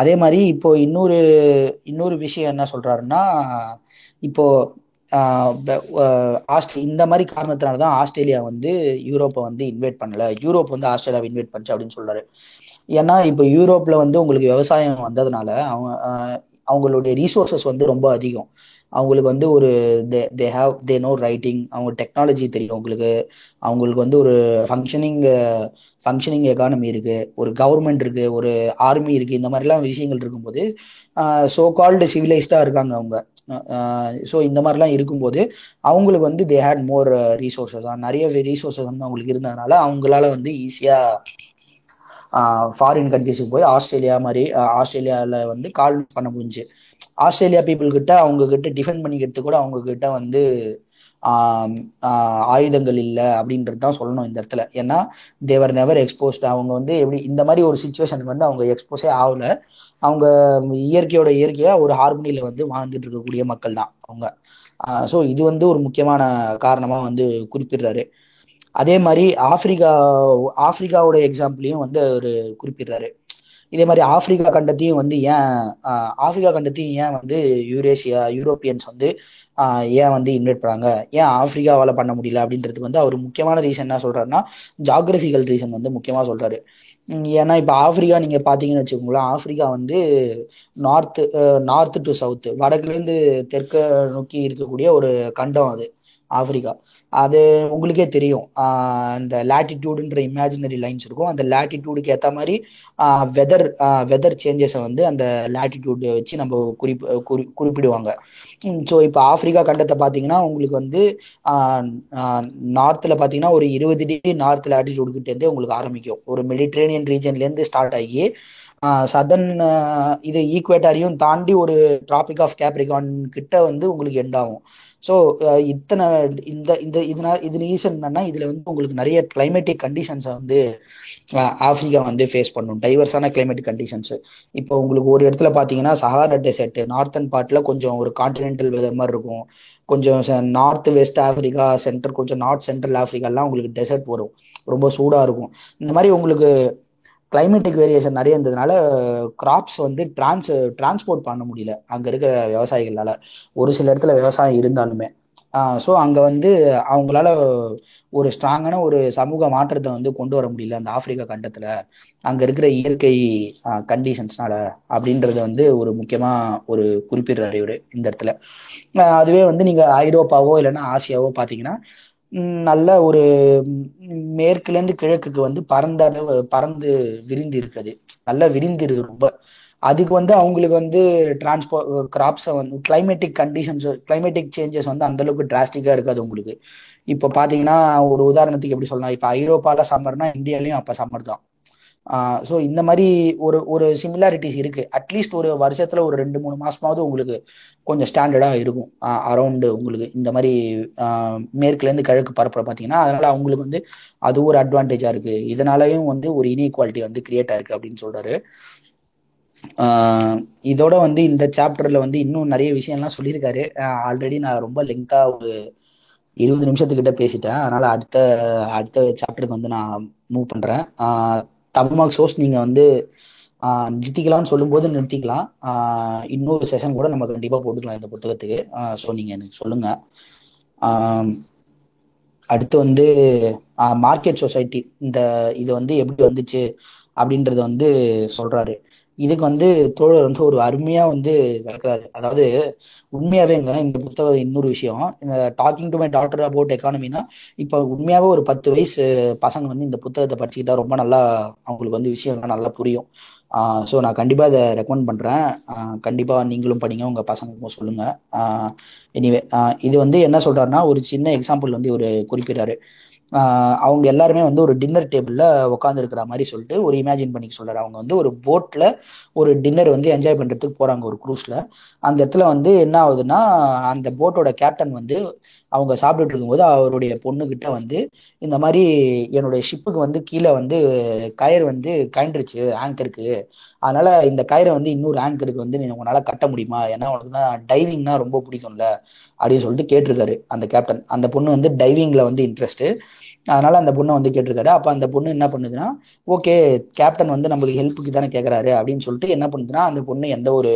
அதே மாதிரி இப்போ இன்னொரு இன்னொரு விஷயம் என்ன சொல்றாருன்னா இப்போ ஆஸ்ட் இந்த மாதிரி காரணத்தினால்தான் ஆஸ்திரேலியா வந்து யூரோப்பை வந்து இன்வைட் பண்ணல, யூரோப் வந்து ஆஸ்திரேலியாவை இன்வைட் பண்ணுச்சு அப்படின்னு சொல்றாரு. ஏன்னா இப்போ யூரோப்ல வந்து உங்களுக்கு விவசாயம் வந்ததுனால அவங்க அவங்களுடைய ரீசோர்ஸஸ் வந்து ரொம்ப அதிகம். அவங்களுக்கு வந்து ஒரு they they have they know writing, அவங்க டெக்னாலஜி தெரியும் அவங்களுக்கு, அவங்களுக்கு வந்து ஒரு ஃபங்க்ஷனிங் ஃபங்க்ஷனிங் எக்கானமி இருக்குது, ஒரு கவர்மெண்ட் இருக்குது, ஒரு ஆர்மி இருக்குது. இந்த மாதிரிலாம் விஷயங்கள் இருக்கும்போது ஸோ கால்டு சிவிலைஸ்டாக இருக்காங்க அவங்க. ஸோ இந்த மாதிரிலாம் இருக்கும்போது அவங்களுக்கு வந்து தே ஹேட் மோர் ரீசோர்ஸஸ், நிறைய ரீசோர்ஸஸ் வந்து அவங்களுக்கு இருந்ததுனால அவங்களால வந்து ஈஸியாக ஃபாரின் கண்ட்ரிஸுக்கு போய் ஆஸ்திரேலியா மாதிரி ஆஸ்திரேலியாவில் வந்து கால் பண்ண முடிஞ்சு. ஆஸ்திரேலியா பீப்புள்கிட்ட அவங்கக்கிட்ட டிஃபெண்ட் பண்ணிக்கிறதுக்கு கூட அவங்கக்கிட்ட வந்து ஆயுதங்கள் இல்லை அப்படின்றது தான் சொல்லணும் இந்த இடத்துல. ஏன்னா தேவர் நெவர் எக்ஸ்போஸ்ட், அவங்க வந்து எப்படி இந்த மாதிரி ஒரு சுச்சுவேஷனுக்கு வந்து அவங்க எக்ஸ்போஸே ஆகலை. அவங்க இயற்கையோட இயற்கையாக ஒரு ஹார்மனியில் வந்து வாழ்ந்துட்டு இருக்கக்கூடிய மக்கள் தான் அவங்க. ஸோ இது வந்து ஒரு முக்கியமான காரணமாக வந்து குறிப்பிடுறாரு. அதே மாதிரி ஆப்பிரிக்கா ஆப்பிரிக்காவோட எக்ஸாம்பிளையும் வந்து ஒரு குறிப்பிடுறாரு. இதே மாதிரி ஆப்பிரிக்கா கண்டத்தையும் வந்து ஏன் ஆப்பிரிக்கா கண்டத்தையும் ஏன் வந்து யூரேஷியா யூரோப்பியன்ஸ் வந்து ஏன் வந்து இன்வைட் பண்ணாங்க, ஏன் ஆப்பிரிக்காவால் பண்ண முடியல அப்படின்றது வந்து அவர் முக்கியமான ரீசன் என்ன சொல்றாருன்னா ஜாகிரபிக்கல் ரீசன் வந்து முக்கியமாக சொல்றாரு. ஏன்னா இப்போ ஆப்பிரிக்கா நீங்கள் பார்த்தீங்கன்னு வச்சுக்கோங்களேன், ஆப்பிரிக்கா வந்து நார்த்து நார்த்து டு சவுத்து, வடக்குலேருந்து தெற்க நோக்கி இருக்கக்கூடிய ஒரு கண்டம் அது ஆப்பிரிக்கா. அது உங்களுக்கே தெரியும், இந்த லேட்டிடியூடுன்ற இமேஜினரி லைன்ஸ் இருக்கும், அந்த லேட்டிடியூடுக்கு ஏற்ற மாதிரி வெதர் வெதர் சேஞ்சஸை வந்து அந்த லேட்டிடியூடு வச்சு நம்ம குறிப்பு குறி குறிப்பிடுவாங்க. ஸோ இப்போ ஆப்பிரிக்கா கண்டத்தை பார்த்தீங்கன்னா உங்களுக்கு வந்து நார்த்தில் பார்த்தீங்கன்னா ஒரு இருபது டிகிரி நார்த் லேட்டிடியூடுகிட்டேருந்தே உங்களுக்கு ஆரம்பிக்கும், ஒரு மெடிட்ரேனியன் ரீஜன்லேருந்து ஸ்டார்ட் ஆகி சதன் இது ஈக்வேட்டரையும் தாண்டி ஒரு டிராபிக் ஆஃப் கேப்ரிகான் கிட்ட வந்து உங்களுக்கு எண்ட் ஆகும். ஸோ இத்தனை இந்த இந்த இதனால இது ரீசன் என்னன்னா இதுல வந்து உங்களுக்கு நிறைய கிளைமேட்டிக் கண்டிஷன்ஸை வந்து ஆப்பிரிக்கா வந்து ஃபேஸ் பண்ணும், டைவர்ஸான கிளைமேட்டிக் கண்டிஷன்ஸ். இப்போ உங்களுக்கு ஒரு இடத்துல பார்த்தீங்கன்னா சஹாரா டெசர்ட் நார்த்தன் பார்ட்ல கொஞ்சம் ஒரு கான்டினென்டல் வெதர் மாதிரி இருக்கும், கொஞ்சம் நார்த் வெஸ்ட் ஆப்பிரிக்கா சென்டர் கொஞ்சம் நார்த் சென்ட்ரல் ஆப்பிரிக்காலாம் உங்களுக்கு டெசர்ட் வரும், ரொம்ப சூடாக இருக்கும். இந்த மாதிரி உங்களுக்கு கிளைமேட்டிக் வேரியேஷன் நிறைய இருந்ததுனால கிராப்ஸ் வந்து டிரான்ஸ் டிரான்ஸ்போர்ட் பண்ண முடியல அங்கே இருக்கிற விவசாயிகளால். ஒரு சில இடத்துல விவசாயம் இருந்தாலுமே ஸோ அங்கே வந்து அவங்களால ஒரு ஸ்ட்ராங்கான ஒரு சமூக மாற்றத்தை வந்து கொண்டு வர முடியல அந்த ஆப்பிரிக்கா கண்டத்தில் அங்கே இருக்கிற இயற்கை கண்டிஷன்ஸ்னால அப்படின்றத வந்து ஒரு முக்கியமாக ஒரு குறிப்பிடுறாரு இவர் இந்த இடத்துல. அதுவே வந்து நீங்கள் ஐரோப்பாவோ இல்லைன்னா ஆசியாவோ பார்த்தீங்கன்னா நல்ல ஒரு மேற்குலேருந்து கிழக்குக்கு வந்து பறந்த அளவு பறந்து விரிந்து இருக்குது, நல்லா விரிந்து இருக்கு ரொம்ப. அதுக்கு வந்து அவங்களுக்கு வந்து டிரான்ஸ்போர்ட் கிராப்ஸை வந்து கிளைமேட்டிக் கண்டிஷன்ஸ் கிளைமேட்டிக் சேஞ்சஸ் வந்து அந்தளவுக்கு டிராஸ்டிக்காக இருக்காது உங்களுக்கு. இப்போ பார்த்தீங்கன்னா ஒரு உதாரணத்துக்கு எப்படி சொல்லலாம், இப்போ ஐரோப்பாவில் சம்மர்னா இந்தியாலையும் அப்போ சம்மர் தான். ஸோ இந்த மாதிரி ஒரு ஒரு சிமிலாரிட்டிஸ் இருக்குது. அட்லீஸ்ட் ஒரு வருஷத்தில் ஒரு ரெண்டு மூணு மாதமாவது உங்களுக்கு கொஞ்சம் ஸ்டாண்டர்டாக இருக்கும் அரௌண்டு உங்களுக்கு இந்த மாதிரி மேற்குலேருந்து கிழக்கு பரப்புற பார்த்தீங்கன்னா. அதனால் அவங்களுக்கு வந்து அது ஒரு அட்வான்டேஜாக இருக்குது, இதனாலையும் வந்து ஒரு இன்இக்வாலிட்டி வந்து கிரியேட் ஆயிருக்கு அப்படின்னு சொல்கிறாரு. இதோட வந்து இந்த சாப்டரில் வந்து இன்னும் நிறைய விஷயம்லாம் சொல்லியிருக்காரு. ஆல்ரெடி நான் ரொம்ப லெங்க்தாக ஒரு இருபது நிமிஷத்துக்கிட்ட பேசிட்டேன், அதனால் அடுத்த அடுத்த சாப்டருக்கு வந்து நான் மூவ் பண்ணுறேன். தமிழ் மார்க் சோர்ஸ் நீங்கள் வந்து நிறுத்திக்கலாம்னு சொல்லும்போது நிறுத்திக்கலாம், இன்னொரு செஷன் கூட நம்ம கண்டிப்பாக போட்டுக்கலாம் இந்த புத்தகத்துக்கு. ஸோ நீங்கள் எனக்கு சொல்லுங்கள். அடுத்து வந்து மார்க்கெட் சொசைட்டி இந்த இது வந்து எப்படி வந்துச்சு அப்படின்றத வந்து சொல்கிறாரு. இதுக்கு வந்து தோழர் வந்து ஒரு அருமையாக வந்து விளக்குறாரு. அதாவது உண்மையாகவே இந்த புத்தகம் இன்னொரு விஷயம், இந்த talking to my daughter about எக்கானமினா இப்போ உண்மையாகவே ஒரு பத்து வயசு பசங்க வந்து இந்த புத்தகத்தை படிச்சுக்கிட்டா ரொம்ப நல்லா அவங்களுக்கு வந்து விஷயம்லாம் நல்லா புரியும். ஸோ நான் கண்டிப்பாக இதை ரெக்கமெண்ட் பண்ணுறேன், கண்டிப்பாக நீங்களும் படிங்க, உங்கள் பசங்களுக்கும் சொல்லுங்கள். எனிவே இது வந்து என்ன சொல்கிறாருன்னா ஒரு சின்ன எக்ஸாம்பிள் வந்து ஒரு குறிப்பிட்றாரு. அவங்க எல்லாருமே வந்து ஒரு டின்னர் டேபிளில் உட்காந்து இருக்கிற மாதிரி சொல்லிட்டு ஒரு இமேஜின் பண்ணிக்க சொல்கிறார். அவங்க வந்து ஒரு போட்டில் ஒரு டின்னர் வந்து என்ஜாய் பண்ணுறதுக்கு போகிறாங்க ஒரு க்ரூஸில். அந்த இடத்துல வந்து என்ன ஆகுதுன்னா அந்த போட்டோட கேப்டன் வந்து அவங்க சாப்பிட்டுட்டு இருக்கும்போது அவருடைய பொண்ணுக்கிட்ட வந்து இந்த மாதிரி என்னுடைய ஷிப்புக்கு வந்து கீழே வந்து கயிறு வந்து கயண்டுருச்சு ஆங்கருக்கு, அதனால் இந்த கயிறை வந்து இன்னொரு ஆங்கருக்கு வந்து நீங்கள் உங்களால் கட்ட முடியுமா, ஏன்னா உனக்கு தான் டைவிங்னா ரொம்ப பிடிக்கும்ல அப்படின்னு சொல்லிட்டு கேட்டிருக்காரு அந்த கேப்டன். அந்த பொண்ணு வந்து டைவிங்கில் வந்து இன்ட்ரெஸ்ட்டு, அதனால அந்த பொண்ணை வந்து கேட்டிருக்காரு. அப்போ அந்த பொண்ணு என்ன பண்ணுதுன்னா ஓகே கேப்டன் வந்து நம்மளுக்கு ஹெல்ப்புக்கு தானே கேட்குறாரு அப்படின்னு சொல்லிட்டு என்ன பண்ணுதுன்னா அந்த பொண்ணு எந்த ஒரு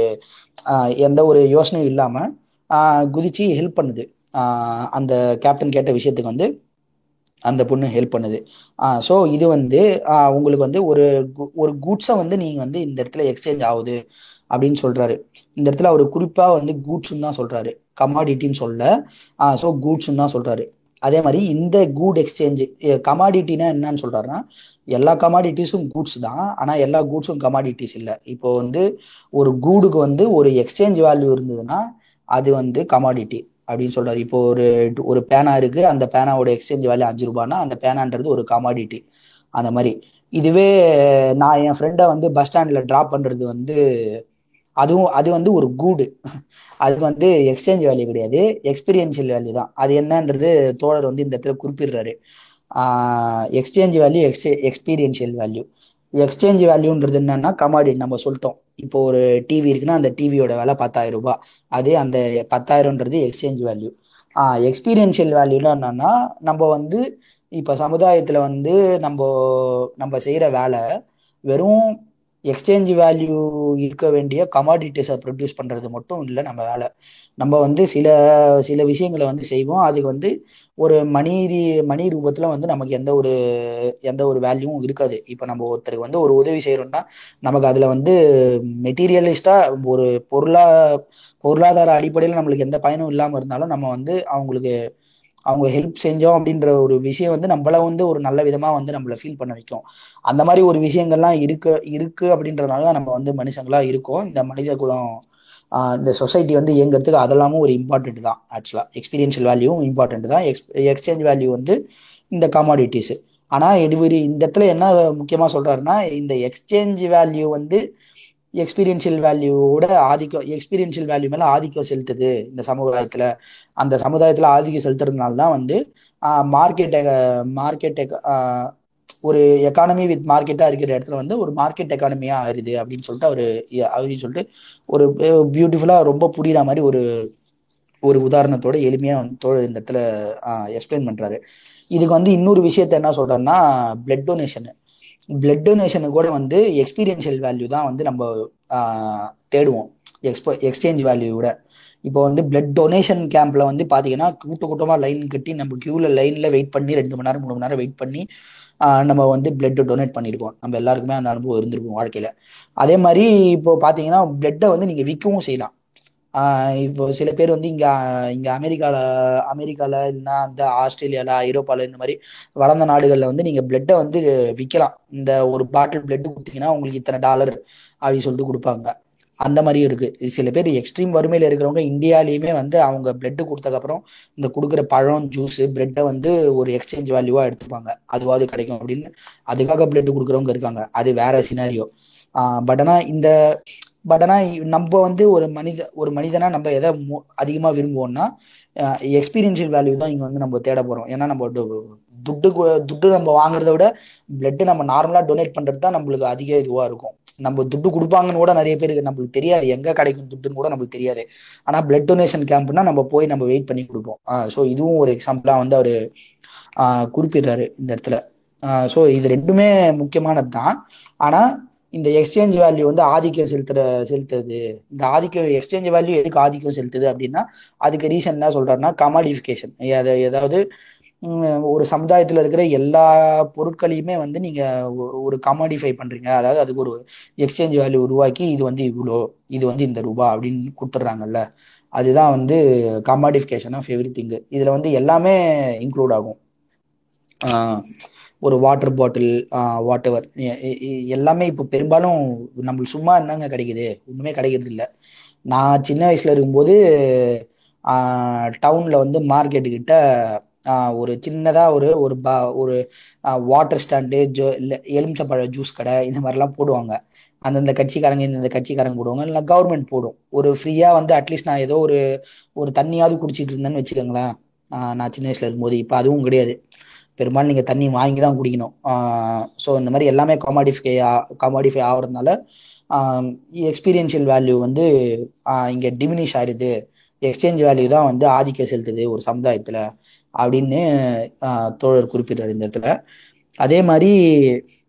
எந்த ஒரு யோசனையும் இல்லாமல் குதிச்சு ஹெல்ப் பண்ணுது அந்த கேப்டன் கேட்ட விஷயத்துக்கு வந்து. அந்த பொண்ணு ஹெல்ப் பண்ணுது. ஸோ இது வந்து உங்களுக்கு வந்து ஒரு ஒரு குட்ஸை வந்து நீங்கள் வந்து இந்த இடத்துல எக்ஸ்சேஞ்ச் ஆகுது அப்படின்னு சொல்றாரு. இந்த இடத்துல அவர் குறிப்பாக வந்து கூட்ஸ்ன்னு தான் சொல்றாரு, கமாடிட்டின்னு சொல்ல. ஸோ கூட்ஸ்ன்னு தான் சொல்றாரு. அதே மாதிரி இந்த கூட் எக்ஸ்சேஞ்சு கமாடிட்டினா என்னன்னு சொல்றாருன்னா, எல்லா கமாடிட்டிஸும் கூட்ஸ் தான், ஆனால் எல்லா கூட்ஸும் கமாடிட்டிஸ் இல்லை. இப்போ வந்து ஒரு கூடுக்கு வந்து ஒரு எக்ஸ்சேஞ்ச் வேல்யூ இருந்ததுன்னா அது வந்து கமாடிட்டி அப்படின்னு சொல்றாரு. இப்போ ஒரு ஒரு பேனா இருக்கு, அந்த பேனாவோட எக்ஸ்சேஞ்ச் வேல்யூ அஞ்சு ரூபாய்னா அந்த பேனான்றது ஒரு கமாடிட்டி. அந்த மாதிரி இதுவே நான் என் ஃப்ரெண்டை வந்து பஸ் ஸ்டாண்ட்ல டிராப் பண்றது வந்து அதுவும் அது வந்து ஒரு கூடு, அது வந்து எக்ஸ்சேஞ்ச் வேல்யூ கிடையாது, எக்ஸ்பீரியன்ஷியல் வேல்யூ தான். அது என்னன்றது தோழர் வந்து இந்த இடத்துல குறிப்பிடுறாரு. ஆஹ் exchange value exchange experiential value. Exchange வேல்யூன்றது என்னன்னா கமாடிட்டி, நம்ம சொல்லிட்டோம். இப்போ ஒரு டிவி இருக்குன்னா அந்த டிவியோட விலை பத்தாயிரம் ரூபாய், அது அந்த பத்தாயிரம்ன்றது எக்ஸ்சேஞ்ச் வேல்யூ. ஆஹ் எக்ஸ்பீரியன்ஷியல் வேல்யூனா என்னன்னா, நம்ம வந்து இப்போ சமுதாயத்துல வந்து நம்ம நம்ம செய்யற வேலை வெறும் எக்ஸ்சேஞ்ச் வேல்யூ இருக்க வேண்டிய கமாடிட்டிஸை ப்ரொடியூஸ் பண்ணுறது மட்டும் இல்லை நம்ம வேலை. நம்ம வந்து சில சில விஷயங்களை வந்து செய்வோம், அதுக்கு வந்து ஒரு மணி மணி ரூபத்தில் வந்து நமக்கு எந்த ஒரு எந்த ஒரு வேல்யூவும் இருக்காது. இப்போ நம்ம ஒருத்தருக்கு வந்து ஒரு உதவி செய்கிறோம்னா நமக்கு அதில் வந்து மெட்டீரியலிஸ்டாக ஒரு பொருளா பொருளாதார அடிப்படையில் நம்மளுக்கு எந்த பயனும் இல்லாமல் இருந்தாலும் நம்ம வந்து அவங்களுக்கு அவங்க ஹெல்ப் செஞ்சோம் அப்படின்ற ஒரு விஷயம் வந்து நம்மள வந்து ஒரு நல்ல விதமா வந்து நம்மளை ஃபீல் பண்ண வைக்கும். அந்த மாதிரி ஒரு விஷயங்கள்லாம் இருக்கு இருக்கு அப்படின்றதுனாலதான் நம்ம வந்து மனுஷங்களா இருக்கோம். இந்த மனித குலம் ஆஹ் இந்த சொசைட்டி வந்து இயங்கிறதுக்கு அதெல்லாமும் ஒரு இம்பார்ட்டன்ட் தான். ஆக்சுவலா எக்ஸ்பீரியன்ஷியல் வேல்யூவும் இம்பார்ட்டன்ட் தான், எக்ஸ் எக்ஸ்சேஞ்ச் வேல்யூ வந்து இந்த கமாடிட்டிஸ். ஆனா இதுவரை இந்த இடத்துல என்ன முக்கியமா சொல்றாருன்னா, இந்த எக்ஸ்சேஞ்ச் வேல்யூ வந்து எக்ஸ்பீரியன்ஷியல் வேல்யூவோட ஆதிக்கம், எக்ஸ்பீரியன்ஷியல் வேல்யூ மேலே ஆதிக்கம் செலுத்துது இந்த சமுதாயத்துல. அந்த சமுதாயத்துல ஆதிக்கம் செலுத்துறதுனால தான் வந்து மார்க்கெட் மார்க்கெட் ஒரு எக்கானமி வித் மார்க்கெட்டா இருக்கிற இடத்துல வந்து ஒரு மார்க்கெட் எக்கானமியா ஆயிருது அப்படின்னு சொல்லிட்டு அவரு அப்படின்னு சொல்லிட்டு ஒரு பியூட்டிஃபுல்லா ரொம்ப புரியுற மாதிரி ஒரு ஒரு உதாரணத்தோட எளிமையா வந்து தோழ இந்த இடத்துல எக்ஸ்பிளைன் பண்றாரு. இதுக்கு வந்து இன்னொரு விஷயத்த என்ன சொல்றேன்னா, பிளட் டொனேஷன் பிளட் டொனேஷனு கூட வந்து எக்ஸ்பீரியன்ஷியல் வேல்யூ தான் வந்து நம்ம தேடுவோம் எக்ஸ்போ எக்ஸ்சேஞ்ச் வேல்யூ விட. இப்போ வந்து பிளட் டொனேஷன் கேம்ப்ல வந்து பாத்தீங்கன்னா கூட்ட கூட்டமாக லைன் கட்டி நம்ம கியூல லைன்ல வெயிட் பண்ணி ரெண்டு மணி நேரம் மூணு மணி நேரம் வெயிட் பண்ணி நம்ம வந்து பிளட் டொனேட் பண்ணியிருக்கோம். நம்ம எல்லாருக்குமே அந்த அனுபவம் இருந்திருக்கும் வாழ்க்கையில. அதே மாதிரி இப்போ பாத்தீங்கன்னா பிளட்டை வந்து நீங்க விற்கவும் செய்யலாம். ஆஹ் இப்போ சில பேர் வந்து இங்க இங்க அமெரிக்கால அமெரிக்கால இல்லைன்னா அந்த ஆஸ்திரேலியால ஐரோப்பால இந்த மாதிரி வளர்ந்த நாடுகள்ல வந்து நீங்க பிளட்டை வந்து விற்கலாம். இந்த ஒரு பாட்டில் பிளட் கொடுத்தீங்கன்னா உங்களுக்கு இத்தனை டாலர் அப்படின்னு சொல்லிட்டு கொடுப்பாங்க. அந்த மாதிரியும் இருக்கு. சில பேர் எக்ஸ்ட்ரீம் வறுமையில இருக்கிறவங்க இந்தியாலேயுமே வந்து அவங்க பிளட் கொடுத்தக்கப்புறம் இந்த கொடுக்குற பழம் ஜூஸ் பிரெட்டை வந்து ஒரு எக்ஸ்சேஞ்ச் வேல்யூவா எடுத்துப்பாங்க, அதுவாது கிடைக்கும் அப்படின்னு அதுக்காக பிளட் கொடுக்குறவங்க இருக்காங்க. அது வேற சினாரியோ. ஆஹ் பட் ஆனா இந்த பட் ஆனால் நம்ம வந்து ஒரு மனித ஒரு மனிதனா நம்ம எதை அதிகமாக விரும்புவோம்னா எக்ஸ்பீரியன்ஷியல் வேல்யூ தான் இங்கே வந்து நம்ம தேட போகிறோம். ஏன்னா நம்ம துட்டு துட்டு நம்ம வாங்குறத விட பிளட்டு நம்ம நார்மலாக டொனேட் பண்ணுறது தான் நம்மளுக்கு அதிக இதுவாக இருக்கும். நம்ம துட்டு கொடுப்பாங்கன்னு கூட நிறைய பேருக்கு நம்மளுக்கு தெரியாது, எங்கே கிடைக்கும் துட்டுன்னு கூட நம்மளுக்கு தெரியாது. ஆனால் பிளட் டொனேஷன் கேம்ப்னா நம்ம போய் நம்ம வெயிட் பண்ணி கொடுப்போம். ஸோ இதுவும் ஒரு எக்ஸாம்பிளாக வந்து அவர் குறிப்பிடுறாரு இந்த இடத்துல. ஸோ இது ரெண்டுமே முக்கியமானது தான். ஆனால் இந்த எக்ஸ்சேஞ்ச் வேல்யூ வந்து ஆதிக்கம் செலுத்துற செலுத்துது இந்த ஆதிக்கம் எக்ஸ்சேஞ்ச் வேல்யூ எதுக்கு ஆதிக்கம் செலுத்துது அப்படின்னா அதுக்கு ரீசன் என்ன சொல்றாருன்னா கமாடிஃபிகேஷன். அதாவது ஒரு சமுதாயத்துல இருக்கிற எல்லா பொருட்களையுமே வந்து நீங்க ஒரு கமாடிஃபை பண்றீங்க. அதாவது அதுக்கு ஒரு எக்ஸ்சேஞ்ச் வேல்யூ உருவாக்கி இது வந்து இவ்வளோ இது வந்து இந்த ரூபா அப்படின்னு கொடுத்துட்றாங்கல்ல, அதுதான் வந்து கமாடிஃபிகேஷன் ஆஃப் எவ்ரி திங்கு. இதுல வந்து எல்லாமே இன்க்ளூட் ஆகும். ஆஹ் ஒரு வாட்டர் பாட்டில் வாட் எவர் எல்லாமே. இப்போ பெரும்பாலும் நம்மளுக்கு சும்மா என்னங்க கிடைக்குது, ஒன்றுமே கிடைக்கிறது இல்லை. நான் சின்ன வயசுல இருக்கும்போது டவுன்ல வந்து மார்க்கெட்டுக்கிட்ட ஒரு சின்னதா ஒரு ஒரு பா ஒரு வாட்டர் ஸ்டாண்டு ஜோ இல்லை எலுமிச்சப்பழ ஜூஸ் கடை இந்த மாதிரிலாம் போடுவாங்க. அந்தந்த கட்சிக்காரங்க இந்தந்த கட்சிக்காரங்க போடுவாங்க, இல்லை கவர்மெண்ட் போடும். ஒரு ஃப்ரீயா வந்து அட்லீஸ்ட் நான் ஏதோ ஒரு ஒரு தண்ணியாவது குடிச்சிட்டு இருந்தேன்னு வச்சுக்கோங்களேன் நான் சின்ன வயசுல இருக்கும்போது. இப்போ அதுவும் கிடையாது, பெரும்பாலும் நீங்கள் தண்ணி வாங்கி தான் குடிக்கணும். ஸோ இந்த மாதிரி எல்லாமே கமாடிஃபை கமாடிஃபை ஆகிறதுனால எக்ஸ்பீரியன்ஷியல் வேல்யூ வந்து இங்கே டிமினிஷ் ஆயிடுது, எக்ஸ்சேஞ்ச் வேல்யூ தான் வந்து ஆதிக்கம் செலுத்துது ஒரு சமுதாயத்தில் அப்படின்னு தோழர் குறிப்பிட்டார் இந்த இடத்துல. அதே மாதிரி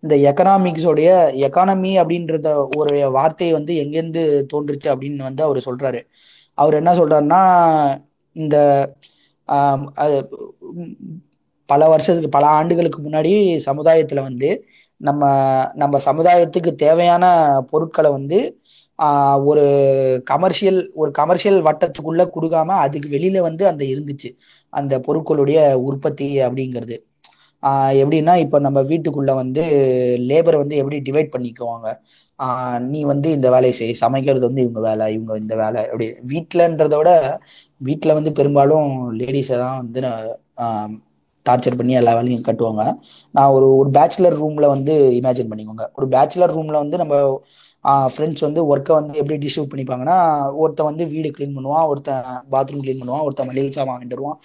இந்த எக்கனாமிக்ஸோடைய எக்கானமி அப்படின்றத ஒரு வார்த்தை வந்து எங்கேருந்து தோன்றுச்சு அப்படின்னு வந்து அவர் சொல்றாரு. அவர் என்ன சொல்றாருன்னா இந்த பல வருஷத்துக்கு பல ஆண்டுகளுக்கு முன்னாடி சமுதாயத்துல வந்து நம்ம நம்ம சமுதாயத்துக்கு தேவையான பொருட்களை வந்து ஆஹ் ஒரு கமர்ஷியல் ஒரு கமர்ஷியல் வட்டத்துக்குள்ள கொடுக்காம அதுக்கு வெளியில வந்து அந்த இருந்துச்சு அந்த பொருட்களுடைய உற்பத்தி அப்படிங்கிறது. ஆஹ் எப்படின்னா இப்ப நம்ம வீட்டுக்குள்ள வந்து லேபர் வந்து எப்படி டிவைட் பண்ணிக்குவாங்க, ஆஹ் நீ வந்து இந்த வேலையை செய், சமைக்கிறது வந்து இவங்க வேலை, இவங்க இந்த வேலை அப்படி. வீட்டுலன்றத விட வீட்டுல வந்து பெரும்பாலும் லேடிஸை தான் வந்து ஆஹ் டார்ச்சர் பண்ணி எல்லா வேலையும் கட்டுவாங்க. நான் ஒரு ஒரு பேச்சுலர் ரூம்ல வந்து இமேஜின் பண்ணிக்கோங்க, ஒரு பேச்சுலர் ரூம்ல வந்து நம்ம ஃப்ரெண்ட்ஸ் வந்து ஒர்க்கை வந்து எப்படி டிஸ்ட்ரிபியூட் பண்ணிப்பாங்கன்னா, ஒருத்தன் வந்து வீடு கிளீன் பண்ணுவான், ஒருத்தன் பாத்ரூம் கிளீன் பண்ணுவான், ஒருத்தன் மளிகை சாமான் வாங்கிட்டு வருவான்,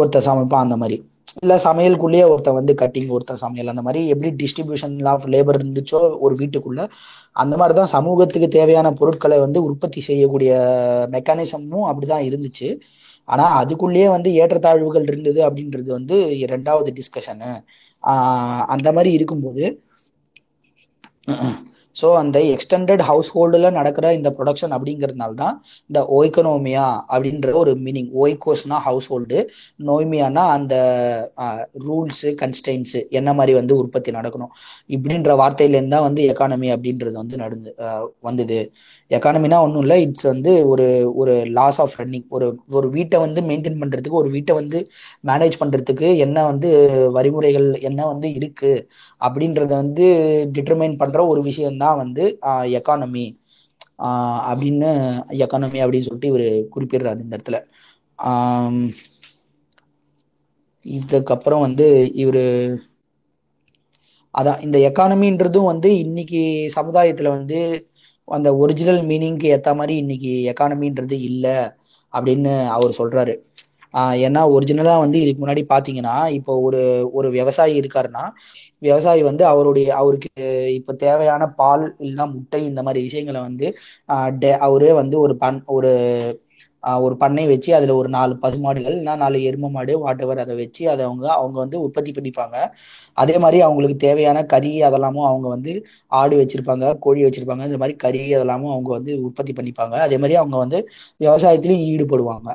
ஒருத்தன் சமைப்பான் அந்த மாதிரி. இல்லை சமையலுக்குள்ளேயே ஒருத்தன் வந்து கட்டிங், ஒருத்தன் சமையல், அந்த மாதிரி எப்படி டிஸ்ட்ரிபியூஷன் ஆஃப் லேபர் இருந்துச்சோ ஒரு வீட்டுக்குள்ள, அந்த மாதிரி தான் சமூகத்துக்கு தேவையான பொருட்களை வந்து உற்பத்தி செய்யக்கூடிய மெக்கானிசமும் அப்படிதான் இருந்துச்சு. ஆனா அதுக்குள்ளேயே வந்து ஏற்றத்தாழ்வுகள் இருந்தது அப்படின்றது வந்து ரெண்டாவது டிஸ்கஷனு. ஆஹ் அந்த மாதிரி இருக்கும்போது ஸோ அந்த எக்ஸ்டெண்டட் ஹவுஸ் ஹோல்டுல நடக்கிற இந்த ப்ரொடக்ஷன் அப்படிங்கிறதுனால தான் இந்த ஓய்கனோமியா அப்படின்ற ஒரு மீனிங். ஓய்கோஸ்னா ஹவுஸ் ஹோல்டு, நோய்மியானா அந்த ரூல்ஸு கன்ஸ்டெயின்ஸு என்ன மாதிரி வந்து உற்பத்தி நடக்கணும் இப்படின்ற வார்த்தையிலேருந்து தான் வந்து எக்கானமி அப்படின்றது வந்து நடந்து வந்தது. எக்கானமினா ஒன்றும் இல்லை, இட்ஸ் வந்து ஒரு ஒரு லாஸ் ஆஃப் ரன்னிங். ஒரு ஒரு வீட்டை வந்து மெயின்டைன் பண்ணுறதுக்கு, ஒரு வீட்டை வந்து மேனேஜ் பண்ணுறதுக்கு என்ன வந்து வழிமுறைகள் என்ன வந்து இருக்கு அப்படின்றத வந்து டிட்டர்மைன் பண்ணுற ஒரு விஷயம்தான் வந்து எக்கானமி அப்படின்னு எக்கானமி அப்படின்னு சொல்லிட்டு இவர் குறிப்பிடுறாரு இந்த இடத்துல. இதுக்கப்புறம் வந்து இவரு அதான் இந்த எக்கானமின்றதும் வந்து இன்னைக்கு சமுதாயத்துல வந்து அந்த ஒரிஜினல் மீனிங்க்கு ஏத்த மாதிரி இன்னைக்கு எக்கானமின்றது இல்லை அப்படின்னு அவர் சொல்றாரு. ஆஹ் ஏன்னா ஒரிஜினலா வந்து இதுக்கு முன்னாடி பாத்தீங்கன்னா இப்போ ஒரு ஒரு விவசாயி இருக்காருன்னா, விவசாயி வந்து அவருடைய அவருக்கு இப்ப தேவையான பால் இல்லைன்னா முட்டை இந்த மாதிரி விஷயங்களை வந்து ஆஹ் அவரே வந்து ஒரு பண் ஒரு ஒரு பண்ணை வச்சு அதுல ஒரு நாலு பசுமாடுகள் இல்லைன்னா நாலு எரும மாடு வாட்டவர் அதை வச்சு அதை அவங்க அவங்க வந்து உற்பத்தி பண்ணிப்பாங்க. அதே மாதிரி அவங்களுக்கு தேவையான கறி அதெல்லாமும் அவங்க வந்து ஆடு வச்சிருப்பாங்க, கோழி வச்சிருப்பாங்க, இந்த மாதிரி கறி அதெல்லாமும் அவங்க வந்து உற்பத்தி பண்ணிப்பாங்க. அதே மாதிரி அவங்க வந்து விவசாயத்திலையும் ஈடுபடுவாங்க.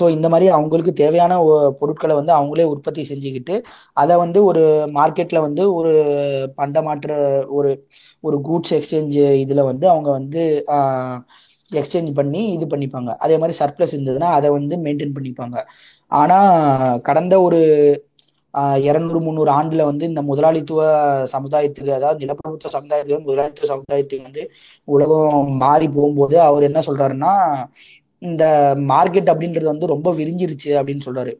ஸோ இந்த மாதிரி அவங்களுக்கு தேவையான பொருட்களை வந்து அவங்களே உற்பத்தி செஞ்சுக்கிட்டு அதை வந்து ஒரு மார்க்கெட்டில் வந்து ஒரு பண்டமாற்ற ஒரு ஒரு கூட்ஸ் எக்ஸ்சேஞ்சு இதில் வந்து அவங்க வந்து எக்ஸ்சேஞ்ச் பண்ணி இது பண்ணிப்பாங்க. அதே மாதிரி சர்ப்ளஸ் இருந்ததுன்னா அதை வந்து மெயின்டைன் பண்ணிப்பாங்க. ஆனால் கடந்த ஒரு இருநூறு முந்நூறு ஆண்டுல வந்து இந்த முதலாளித்துவ சமுதாயத்துக்கு, அதாவது நிலப்பிரபுத்துவ சமுதாயத்துக்கு முதலாளித்துவ சமுதாயத்துக்கு வந்து உலகம் மாறி போகும்போது அவர் என்ன சொல்றாருன்னா, இந்த மார்க்கெட் அப்படின்றது வந்து ரொம்ப விரிஞ்சிருச்சு அப்படின்னு சொல்றாரு.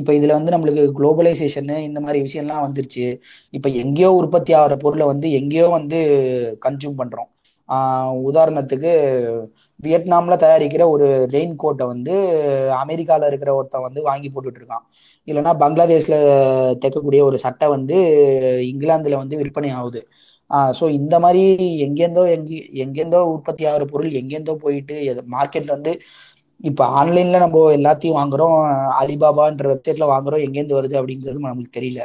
இப்ப இதுல வந்து நம்மளுக்கு குளோபலைசேஷன் இந்த மாதிரி விஷயம்லாம் வந்துருச்சு. இப்ப எங்கேயோ உற்பத்தி ஆகிற பொருளை வந்து எங்கேயோ வந்து கன்சியூம் பண்றோம். ஆஹ் உதாரணத்துக்கு வியட்நாம்ல தயாரிக்கிற ஒரு ரெயின் கோட்டை வந்து அமெரிக்கால இருக்கிற ஒருத்தன் வந்து வாங்கி போட்டுட்டு இருக்கான், இல்லைன்னா பங்களாதேஷ்ல தைக்கக்கூடிய ஒரு சட்டை வந்து இங்கிலாந்துல வந்து விற்பனை ஆகுது. ஆஹ் ஸோ இந்த மாதிரி எங்கேருந்தோ எங்கே எங்கேருந்தோ உற்பத்தி ஆகிற பொருள் எங்கேருந்தோ போயிட்டு மார்க்கெட்ல வந்து இப்போ ஆன்லைன்ல நம்ம எல்லாத்தையும் வாங்குறோம், அலிபாபான்ற வெப்சைட்ல வாங்குறோம், எங்கேருந்து வருது அப்படிங்கிறது நம்மளுக்கு தெரியல.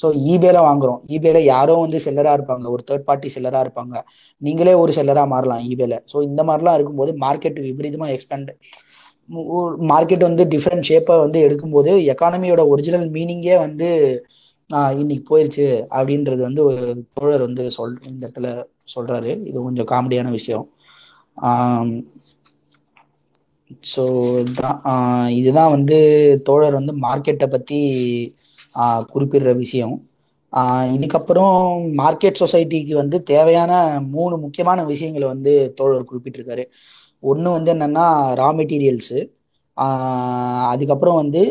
ஸோ ஈபேல வாங்குறோம், ஈபேல யாரோ வந்து செல்லரா இருப்பாங்க, ஒரு தேர்ட் பார்ட்டி செல்லரா இருப்பாங்க, நீங்களே ஒரு செல்லரா மாறலாம் ஈபேல. ஸோ இந்த மாதிரிலாம் இருக்கும்போது மார்க்கெட் விபரீதமா எக்ஸ்பேண்ட், மார்க்கெட் வந்து டிஃப்ரெண்ட் ஷேப்பை வந்து எடுக்கும்போது எக்கானமியோட ஒரிஜினல் மீனிங்கே வந்து இன்னைக்கு போயிருச்சு அப்படின்றது வந்து ஒரு தோழர் வந்து சொல் இந்த இடத்துல சொல்றாரு. இது கொஞ்சம் காமெடியான விஷயம். ஸோ தான் இதுதான் வந்து தோழர் வந்து மார்க்கெட்டை பத்தி குறிப்பிடுற விஷயம். இதுக்கப்புறம் மார்க்கெட் சொசைட்டிக்கு வந்து தேவையான மூணு முக்கியமான விஷயங்களை வந்து தோழர் குறிப்பிட்டிருக்காரு. ஒன்று வந்து என்னன்னா ரா மெட்டீரியல்ஸு, அதுக்கப்புறம் வந்து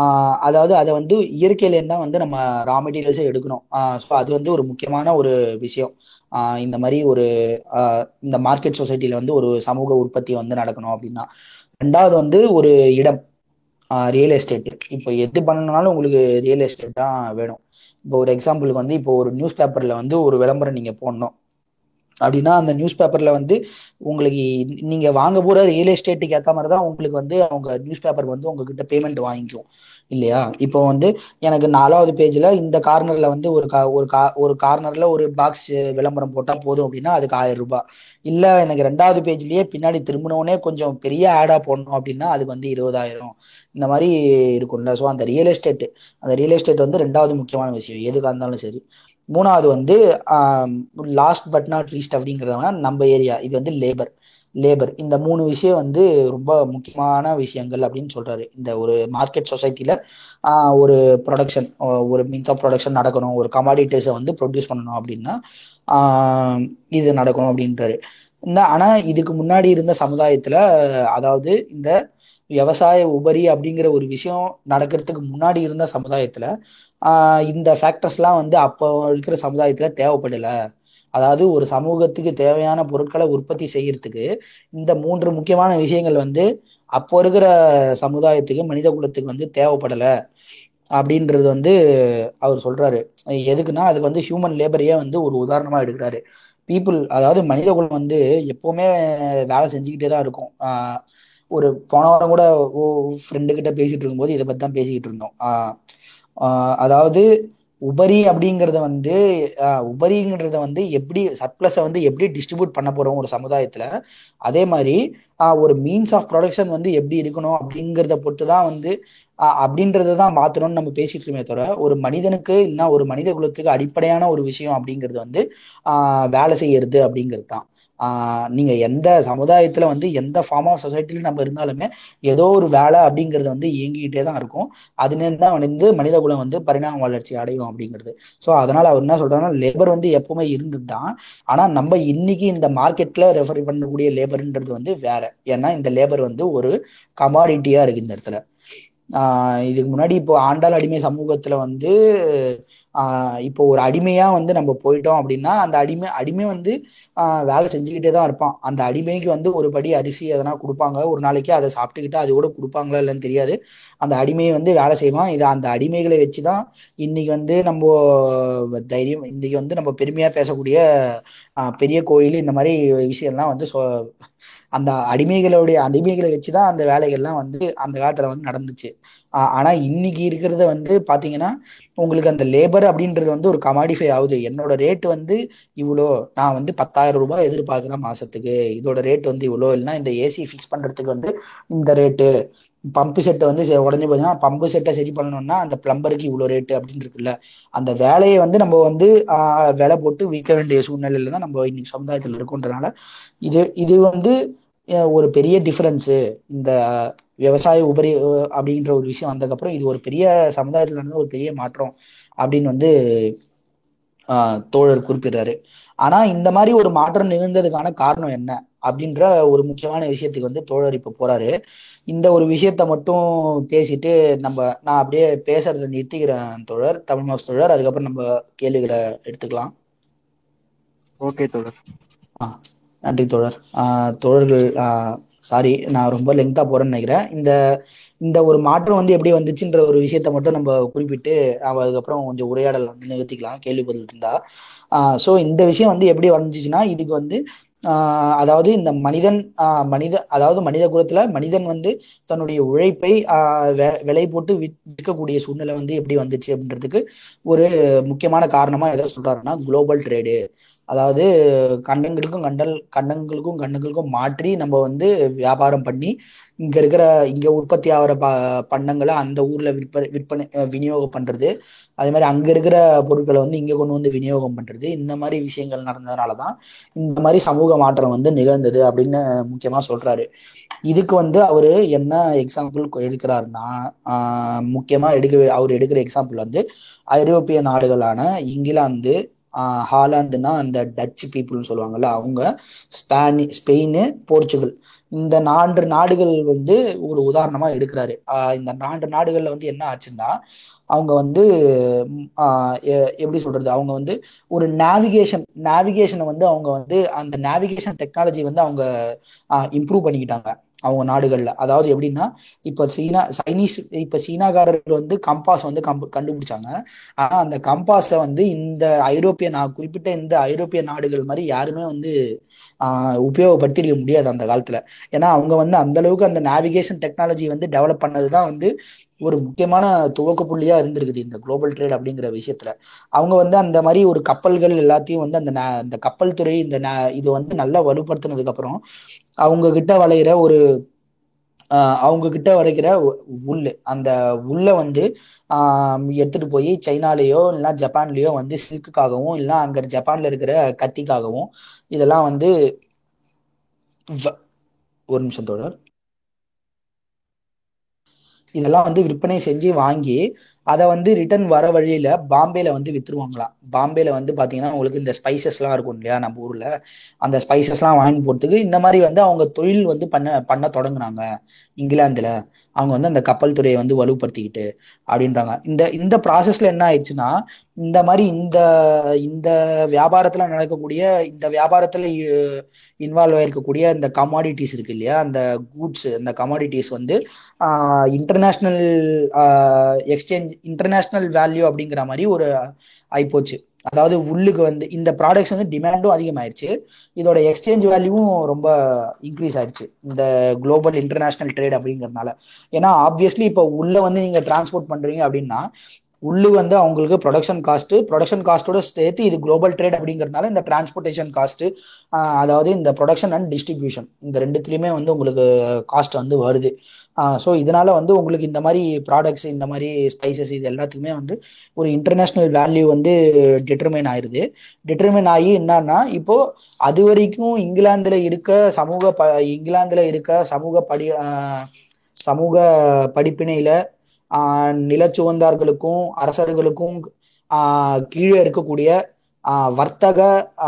ஆஹ் அதாவது அதை வந்து இயற்கையிலேருந்து தான் வந்து நம்ம ரா மெட்டீரியல்ஸை எடுக்கணும். ஆஹ் ஸோ அது வந்து ஒரு முக்கியமான ஒரு விஷயம். ஆஹ் இந்த மாதிரி ஒரு ஆஹ் இந்த மார்க்கெட் சொசைட்டில வந்து ஒரு சமூக உற்பத்தி வந்து நடக்கணும் அப்படின்னா. ரெண்டாவது வந்து ஒரு இடம், ஆஹ் ரியல் எஸ்டேட். இப்போ எது பண்ணனாலும் உங்களுக்கு ரியல் எஸ்டேட் தான் வேணும். இப்போ ஒரு எக்ஸாம்பிளுக்கு வந்து இப்போ ஒரு நியூஸ் பேப்பர்ல வந்து ஒரு விளம்பரம் நீங்க போடணும், அப்படின்னா அந்த நியூஸ் பேப்பர்ல வந்து உங்களுக்கு நீங்க வாங்க போற ரியல் எஸ்டேட்டுக்கு ஏற்ற மாதிரி தான் உங்களுக்கு வந்து அவங்க நியூஸ் பேப்பர் வந்து உங்ககிட்ட பேமெண்ட் வாங்கிக்கும் இல்லையா. இப்போ வந்து எனக்கு நாலாவது பேஜ்ல இந்த கார்னர்ல வந்து ஒரு கா ஒரு கா ஒரு கார்னர்ல ஒரு பாக்ஸ் விளம்பரம் போட்டா போதும் அப்படின்னா அதுக்கு ஆயிரம் ரூபாய் இல்ல, எனக்கு ரெண்டாவது பேஜ்லயே பின்னாடி திரும்பினோடனே கொஞ்சம் பெரிய ஆடா போடணும் அப்படின்னா அதுக்கு வந்து இருபதாயிரம், இந்த மாதிரி இருக்கும்ல. ஸோ அந்த ரியல் எஸ்டேட் அந்த ரியல் எஸ்டேட் வந்து ரெண்டாவது முக்கியமான விஷயம் எதுக்காக இருந்தாலும் சரி. மூணாவது வந்து லாஸ்ட் பட் நாட் லீஸ்ட் அப்படிங்கிறதுனா நம்ம ஏரியா இது வந்து லேபர் லேபர் இந்த மூணு விஷயம் வந்து ரொம்ப முக்கியமான விஷயங்கள் அப்படின்னு சொல்றாரு. இந்த ஒரு மார்க்கெட் சொசைட்டில ஆஹ் ஒரு ப்ரொடக்ஷன் ஒரு மீன்ஸ் ஆஃப் ப்ரொடக்ஷன் நடக்கணும், ஒரு கமாடிட்டிஸை வந்து ப்ரொடியூஸ் பண்ணணும் அப்படின்னா ஆஹ் இது நடக்கணும் அப்படின்றாரு. இந்த ஆனா இதுக்கு முன்னாடி இருந்த சமுதாயத்துல, அதாவது இந்த விவசாய உபரி அப்படிங்கிற ஒரு விஷயம் நடக்கிறதுக்கு முன்னாடி இருந்த சமுதாயத்துல ஆஹ் இந்த ஃபேக்டர்ஸ்லாம் வந்து அப்போ இருக்கிற சமுதாயத்துல தேவைப்படல. அதாவது ஒரு சமூகத்துக்கு தேவையான பொருட்களை உற்பத்தி செய்யறதுக்கு இந்த மூன்று முக்கியமான விஷயங்கள் வந்து அப்போ இருக்கிற சமுதாயத்துக்கு மனித குலத்துக்கு வந்து தேவைப்படல அப்படின்றது வந்து அவர் சொல்றாரு. எதுக்குன்னா அதுக்கு வந்து ஹியூமன் லேபரையே வந்து ஒரு உதாரணமா எடுக்கிறாரு. பீப்புள் அதாவது மனித குலம் வந்து எப்பவுமே வேலை செஞ்சுக்கிட்டே தான் இருக்கும். ஆஹ் ஒரு போன வாரம் கூட ஃப்ரெண்டு கிட்ட பேசிட்டு இருக்கும்போது இதை பத்தி தான் பேசிக்கிட்டு இருந்தோம். ஆஹ் ஆஹ் அதாவது உபரி அப்படிங்கிறத வந்து ஆஹ் உபரிங்கிறத வந்து எப்படி சர்ப்ளஸை வந்து எப்படி டிஸ்ட்ரிபியூட் பண்ண போறோம் ஒரு சமுதாயத்துல, அதே மாதிரி ஆஹ் ஒரு மீன்ஸ் ஆஃப் ப்ரொடக்ஷன் வந்து எப்படி இருக்கணும் அப்படிங்கிறத பொறுத்து தான் வந்து ஆஹ் அப்படின்றதான் மாத்தணும்னு நம்ம பேசிட்டு இருக்கோமே தவிர, ஒரு மனிதனுக்கு இல்லைன்னா ஒரு மனித குலத்துக்கு அடிப்படையான ஒரு விஷயம் அப்படிங்கிறது வந்து ஆஹ் வேலை செய்யறது அப்படிங்கிறது தான். ஆஹ் நீங்க எந்த சமுதாயத்துல வந்து எந்த ஃபார்ம் ஆஃப் சொசைட்டில நம்ம இருந்தாலுமே ஏதோ ஒரு வேலை அப்படிங்கிறது வந்து இயங்கிக்கிட்டே தான் இருக்கும். அதுலேருந்து தான் வந்து மனித குலம் வந்து பரிணாம வளர்ச்சி அடையும் அப்படிங்கிறது. ஸோ அதனால அவர் என்ன சொல்றாங்கன்னா லேபர் வந்து எப்பவுமே இருந்தது தான், ஆனா நம்ம இன்னைக்கு இந்த மார்க்கெட்ல ரெஃபர் பண்ணக்கூடிய லேபர்ன்றது வந்து வேற. ஏன்னா இந்த லேபர் வந்து ஒரு கமாடிட்டியா இருக்கு இந்த இடத்துல. ஆஹ் இதுக்கு முன்னாடி இப்போ ஆண்டாள் அடிமை சமூகத்துல வந்து ஆஹ் இப்போ ஒரு அடிமையா வந்து நம்ம போயிட்டோம் அப்படின்னா அந்த அடிமை அடிமை வந்து ஆஹ் வேலை செஞ்சுக்கிட்டே தான் இருப்பான். அந்த அடிமைக்கு வந்து ஒரு படி அரிசி எதனா கொடுப்பாங்க, ஒரு நாளைக்கு அதை சாப்பிட்டுக்கிட்டு அது கூட கொடுப்பாங்களா இல்லைன்னு தெரியாது, அந்த அடிமையை வந்து வேலை செய்வான். இது அந்த அடிமைகளை வச்சுதான் இன்னைக்கு வந்து நம்ம தைரியம் இன்னைக்கு வந்து நம்ம பெருமையா பேசக்கூடிய ஆஹ் பெரிய கோயில் இந்த மாதிரி விஷயம்லாம் வந்து அந்த அடிமைகளுடைய அடிமைகளை வச்சுதான் அந்த வேலைகள்லாம் வந்து அந்த காலத்துல வந்து நடந்துச்சு. ஆனா இன்னைக்கு இருக்கிறத வந்து பாத்தீங்கன்னா உங்களுக்கு அந்த லேபர் அப்படின்றது வந்து ஒரு கமாடிஃபை ஆகுது. என்னோட ரேட் வந்து இவ்வளோ, நான் வந்து பத்தாயிரம் ரூபாய் எதிர்பார்க்கிறேன் மாசத்துக்கு, இதோட ரேட் வந்து இவ்வளோ, இல்லைன்னா இந்த ஏசி ஃபிக்ஸ் பண்றதுக்கு வந்து இந்த ரேட்டு, பம்பு செட்டை வந்து உடஞ்சி போச்சுன்னா பம்பு செட்டை சரி பண்ணணும்னா அந்த பிளம்பருக்கு இவ்வளோ ரேட்டு அப்படின்னு இருக்குல்ல. அந்த வேலையை வந்து நம்ம வந்து ஆஹ் விலை போட்டு விற்க வேண்டிய சூழ்நிலையில தான் நம்ம இன்னைக்கு சமுதாயத்தில் இருக்குன்றனால இது இது வந்து ஒரு பெரிய டிஃபரன்ஸு. இந்த விவசாய உபரி அப்படின்ற ஒரு விஷயம் வந்ததுக்கப்புறம் இது ஒரு பெரிய சமுதாயத்தில் நடந்த ஒரு பெரிய மாற்றம் அப்படின்னு வந்து ஆஹ் தோழர் குறிப்பிடுறாரு. ஆனா இந்த மாதிரி ஒரு மாற்றம் நிகழ்ந்ததுக்கான காரணம் என்ன அப்படின்ற ஒரு முக்கியமான விஷயத்துக்கு வந்து தோழர் இப்ப போறாரு. இந்த ஒரு விஷயத்த மட்டும் பேசிட்டு நம்ம நான் அப்படியே பேசுறதை நிறுத்திக்கிறேன் தோழர், தமிழ் மாஸ் தோழர். அதுக்கப்புறம் நம்ம கேள்விகளை எடுத்துக்கலாம். ஓகே தோழர், ஆஹ் நன்றி தோழர். ஆஹ் தோழர்கள் ஆஹ் சாரி நான் ரொம்ப லெங்தா போறேன்னு நினைக்கிறேன். இந்த இந்த ஒரு மாற்றம் வந்து எப்படி வந்துச்சுன்ற ஒரு விஷயத்த மட்டும் நம்ம குறிப்பிட்டு அதுக்கப்புறம் கொஞ்சம் உரையாடல் வந்து நிகழ்த்திக்கலாம் கேள்வி பதில் இருந்தா. ஆஹ் ஸோ இந்த விஷயம் வந்து எப்படி வந்துச்சுன்னா இதுக்கு வந்து ஆஹ் அதாவது இந்த மனிதன் ஆஹ் மனித அதாவது மனித குலத்துல மனிதன் வந்து தன்னுடைய உழைப்பை ஆஹ் விலை போட்டு விற்கக்கூடிய சூழ்நிலை வந்து எப்படி வந்துச்சு அப்படின்றதுக்கு ஒரு முக்கியமான காரணமா எதை சொல்றாருன்னா குளோபல் ட்ரேடு. அதாவது கண்டங்களுக்கும் கண்டல் கண்டங்களுக்கும் கண்டங்களுக்கும் மாற்றி நம்ம வந்து வியாபாரம் பண்ணி இங்க இருக்கிற இங்க உற்பத்தி ஆகிற ப பண்டங்களை அந்த ஊர்ல விற்பனை விற்பனை விநியோகம் பண்றது, அதே மாதிரி அங்க இருக்கிற பொருட்களை வந்து இங்க கொண்டு வந்து விநியோகம் பண்றது, இந்த மாதிரி விஷயங்கள் நடந்ததுனாலதான் இந்த மாதிரி சமூக மாற்றம் வந்து நிகழ்ந்தது அப்படின்னு முக்கியமா சொல்றாரு. இதுக்கு வந்து அவரு என்ன எக்ஸாம்பிள் எடுக்கிறாருன்னா ஆஹ் முக்கியமா எடுக்க அவர் எடுக்கிற எக்ஸாம்பிள் வந்து ஐரோப்பிய நாடுகளான இங்கிலாந்து, ஆஹ் ஹாலாந்துன்னா அந்த டச்சு பீப்புள்னு சொல்லுவாங்கல்ல அவங்க, ஸ்பானி ஸ்பெயின், போர்ச்சுகல், இந்த நான்கு நாடுகள் வந்து ஒரு உதாரணமா எடுக்கிறாரு. ஆஹ் இந்த நான்கு நாடுகள்ல வந்து என்ன ஆச்சுன்னா அவங்க வந்து ஆஹ் எப்படி சொல்றது அவங்க வந்து ஒரு நேவிகேஷன் நேவிகேஷனை வந்து அவங்க வந்து அந்த நேவிகேஷன் டெக்னாலஜி வந்து அவங்க ஆஹ் இம்ப்ரூவ் பண்ணிக்கிட்டாங்க. அவங்க நாடுகளில். அதாவது எப்படின்னா இப்போ சீனா சைனீஸ் இப்போ சீனாக்காரர்கள் வந்து கம்பாஸ் வந்து கம்ப கண்டுபிடிச்சாங்க. ஆனால் அந்த கம்பாஸை வந்து இந்த ஐரோப்பிய நான் குறிப்பிட்ட இந்த ஐரோப்பிய நாடுகள் மாதிரி யாருமே வந்து உபயோகப்படுத்திக்க முடியாது அந்த காலத்தில். ஏன்னா அவங்க வந்து அந்தளவுக்கு அந்த நேவிகேஷன் டெக்னாலஜி வந்து டெவலப் பண்ணது தான் வந்து ஒரு முக்கியமான துவக்க புள்ளியா இருந்திருக்குது இந்த குளோபல் ட்ரேட் அப்படிங்கிற விஷயத்துல. அவங்க வந்து அந்த மாதிரி ஒரு கப்பல்கள் எல்லாத்தையும் வந்து அந்த அந்த கப்பல் துறை இந்த இது வந்து நல்லா வலுப்படுத்தினதுக்கு அப்புறம் அவங்க கிட்ட வளைகிற ஒரு ஆஹ் அவங்க கிட்ட வளைக்கிற உள் அந்த உள்ள வந்து ஆஹ் எடுத்துட்டு போய் சைனாலேயோ இல்லைன்னா ஜப்பான்லேயோ வந்து சில்க்குக்காகவும் இல்லைன்னா அங்க ஜப்பான்ல இருக்கிற கத்திக்காகவும் இதெல்லாம் வந்து ஒரு நிமிஷத்தோட இதெல்லாம் வந்து விற்பனை செஞ்சு வாங்கி அதை வந்து ரிட்டர்ன் வர வழியில பாம்பேல வந்து வித்துருவாங்களாம். பாம்பேல வந்து பாத்தீங்கன்னா உங்களுக்கு இந்த ஸ்பைசஸ் எல்லாம் இருக்கும் இல்லையா நம்ம ஊர்ல, அந்த ஸ்பைசஸ் எல்லாம் வாங்கி போறதுக்கு இந்த மாதிரி வந்து அவங்க தொழில் வந்து பண்ண பண்ண தொடங்குனாங்க இங்கிலாந்துல. அவங்க வந்து அந்த கப்பல் துறையை வந்து வலுப்படுத்திக்கிட்டு அப்படின்றாங்க. இந்த இந்த ப்ராசஸ்ல என்ன ஆயிடுச்சுன்னா இந்த மாதிரி இந்த இந்த வியாபாரத்துல நடக்கக்கூடிய இந்த வியாபாரத்துல இன்வால்வ் ஆயிருக்கக்கூடிய இந்த கமாடிட்டிஸ் இருக்கு இல்லையா, அந்த கூட்ஸ் இந்த கமாடிட்டிஸ் வந்து ஆஹ் இன்டர்நேஷனல் எக்ஸ்சேஞ்ச் இன்டர்நேஷனல் வேல்யூ அப்படிங்கிற மாதிரி ஒரு ஆயிப்போச்சு. அதாவது உள்ளுக்கு வந்து இந்த ப்ராடக்ட்ஸ் வந்து டிமாண்டும் அதிகமாயிருச்சு, இதோட எக்ஸ்சேஞ்ச் வேல்யூவும் ரொம்ப இன்க்ரீஸ் ஆயிடுச்சு இந்த குளோபல் இன்டர்நேஷனல் ட்ரேட் அப்படிங்கிறதுனால. ஏன்னா ஆப்வியஸ்லி இப்போ உள்ள வந்து நீங்க டிரான்ஸ்போர்ட் பண்றீங்க அப்படின்னா உள்ளு வந்து அவங்களுக்கு ப்ரொடக்ஷன் காஸ்ட் ப்ரொடக்ஷன் காஸ்ட்டோட சேர்த்து இது குளோபல் ட்ரேட் அப்படிங்கிறதுனால இந்த டிரான்ஸ்போர்டேஷன் காஸ்ட், அதாவது இந்த ப்ரொடக்ஷன் அண்ட் டிஸ்ட்ரிபியூஷன் இந்த ரெண்டுத்துலையுமே வந்து உங்களுக்கு காஸ்ட் வந்து வருது. ஸோ இதனால வந்து உங்களுக்கு இந்த மாதிரி ப்ராடக்ட்ஸ் இந்த மாதிரி ஸ்பைசஸ் இது எல்லாத்துக்குமே வந்து ஒரு இன்டர்நேஷ்னல் வேல்யூ வந்து டிட்டர்மைன் ஆயிடுது. டிட்டர்மைன் ஆகி என்னன்னா இப்போ அது வரைக்கும் இங்கிலாந்துல இருக்க சமூக ப இங்கிலாந்துல இருக்க சமூக படி சமூக படிப்பினையில ஆஹ் நிலச்சுவந்தார்களுக்கும் அரசர்களுக்கும் ஆஹ் கீழே இருக்கக்கூடிய ஆஹ் வர்த்தக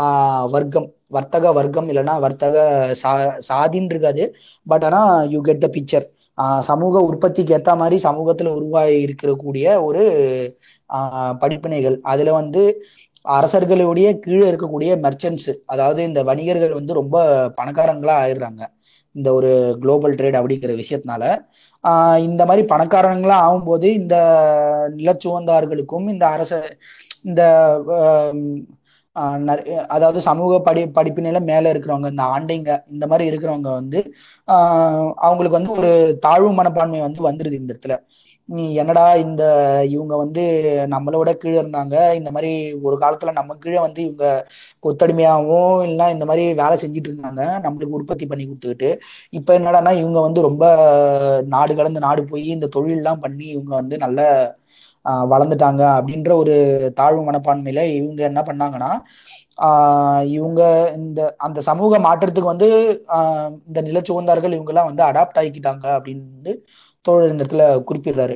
ஆஹ் வர்க்கம் வர்த்தக வர்க்கம் இல்லைன்னா வர்த்தக சா சாதின்னு இருக்காது, பட் ஆனா யூ கெட் த பிக்சர். ஆஹ் சமூக உற்பத்திக்கு ஏற்ற மாதிரி சமூகத்துல உருவாகி இருக்கக்கூடிய ஒரு ஆஹ் படிப்பினைகள். அதுல வந்து அரசர்களுடைய கீழே இருக்கக்கூடிய மெர்ச்சன்ட்ஸ், அதாவது இந்த வணிகர்கள் வந்து ரொம்ப பணக்காரங்களா ஆயிடுறாங்க இந்த ஒரு குளோபல் ட்ரேட் அப்படிங்கிற விஷயத்தினால. ஆஹ் இந்த மாதிரி பணக்காரங்களா ஆகும்போது இந்த நிலச்சுவந்தார்களுக்கும் இந்த அரச இந்த அதாவது சமூக படி படிப்பினையில மேல இருக்கிறவங்க இந்த ஆண்டைங்க இந்த மாதிரி இருக்கிறவங்க வந்து ஆஹ் அவங்களுக்கு வந்து ஒரு தாழ்வு மனப்பான்மை வந்து வந்துருது இந்த இடத்துல. நீ என்னடா இந்த இவங்க வந்து நம்மளோட கீழே இருந்தாங்க, இந்த மாதிரி ஒரு காலத்துல நம்ம கீழே வந்து இவங்க கொத்தடிமையாகவும் இல்லைன்னா இந்த மாதிரி வேலை செஞ்சுட்டு இருந்தாங்க, நம்மளுக்கு உற்பத்தி பண்ணி கொடுத்துக்கிட்டு இப்ப என்னடானா இவங்க வந்து ரொம்ப நாடு கடந்து நாடு போய் இந்த தொழில் எல்லாம் பண்ணி இவங்க வந்து நல்ல ஆஹ் வளர்ந்துட்டாங்க அப்படின்ற ஒரு தாழ்வு மனப்பான்மையில இவங்க என்ன பண்ணாங்கன்னா ஆஹ் இவங்க இந்த அந்த சமூக மாற்றத்துக்கு வந்து ஆஹ் இந்த நிலச்சுவந்தார்கள் இவங்க எல்லாம் வந்து அடாப்ட் ஆகிக்கிட்டாங்க அப்படின்னு தோழர் இந்த இடத்துல குறிப்பிடுறாரு.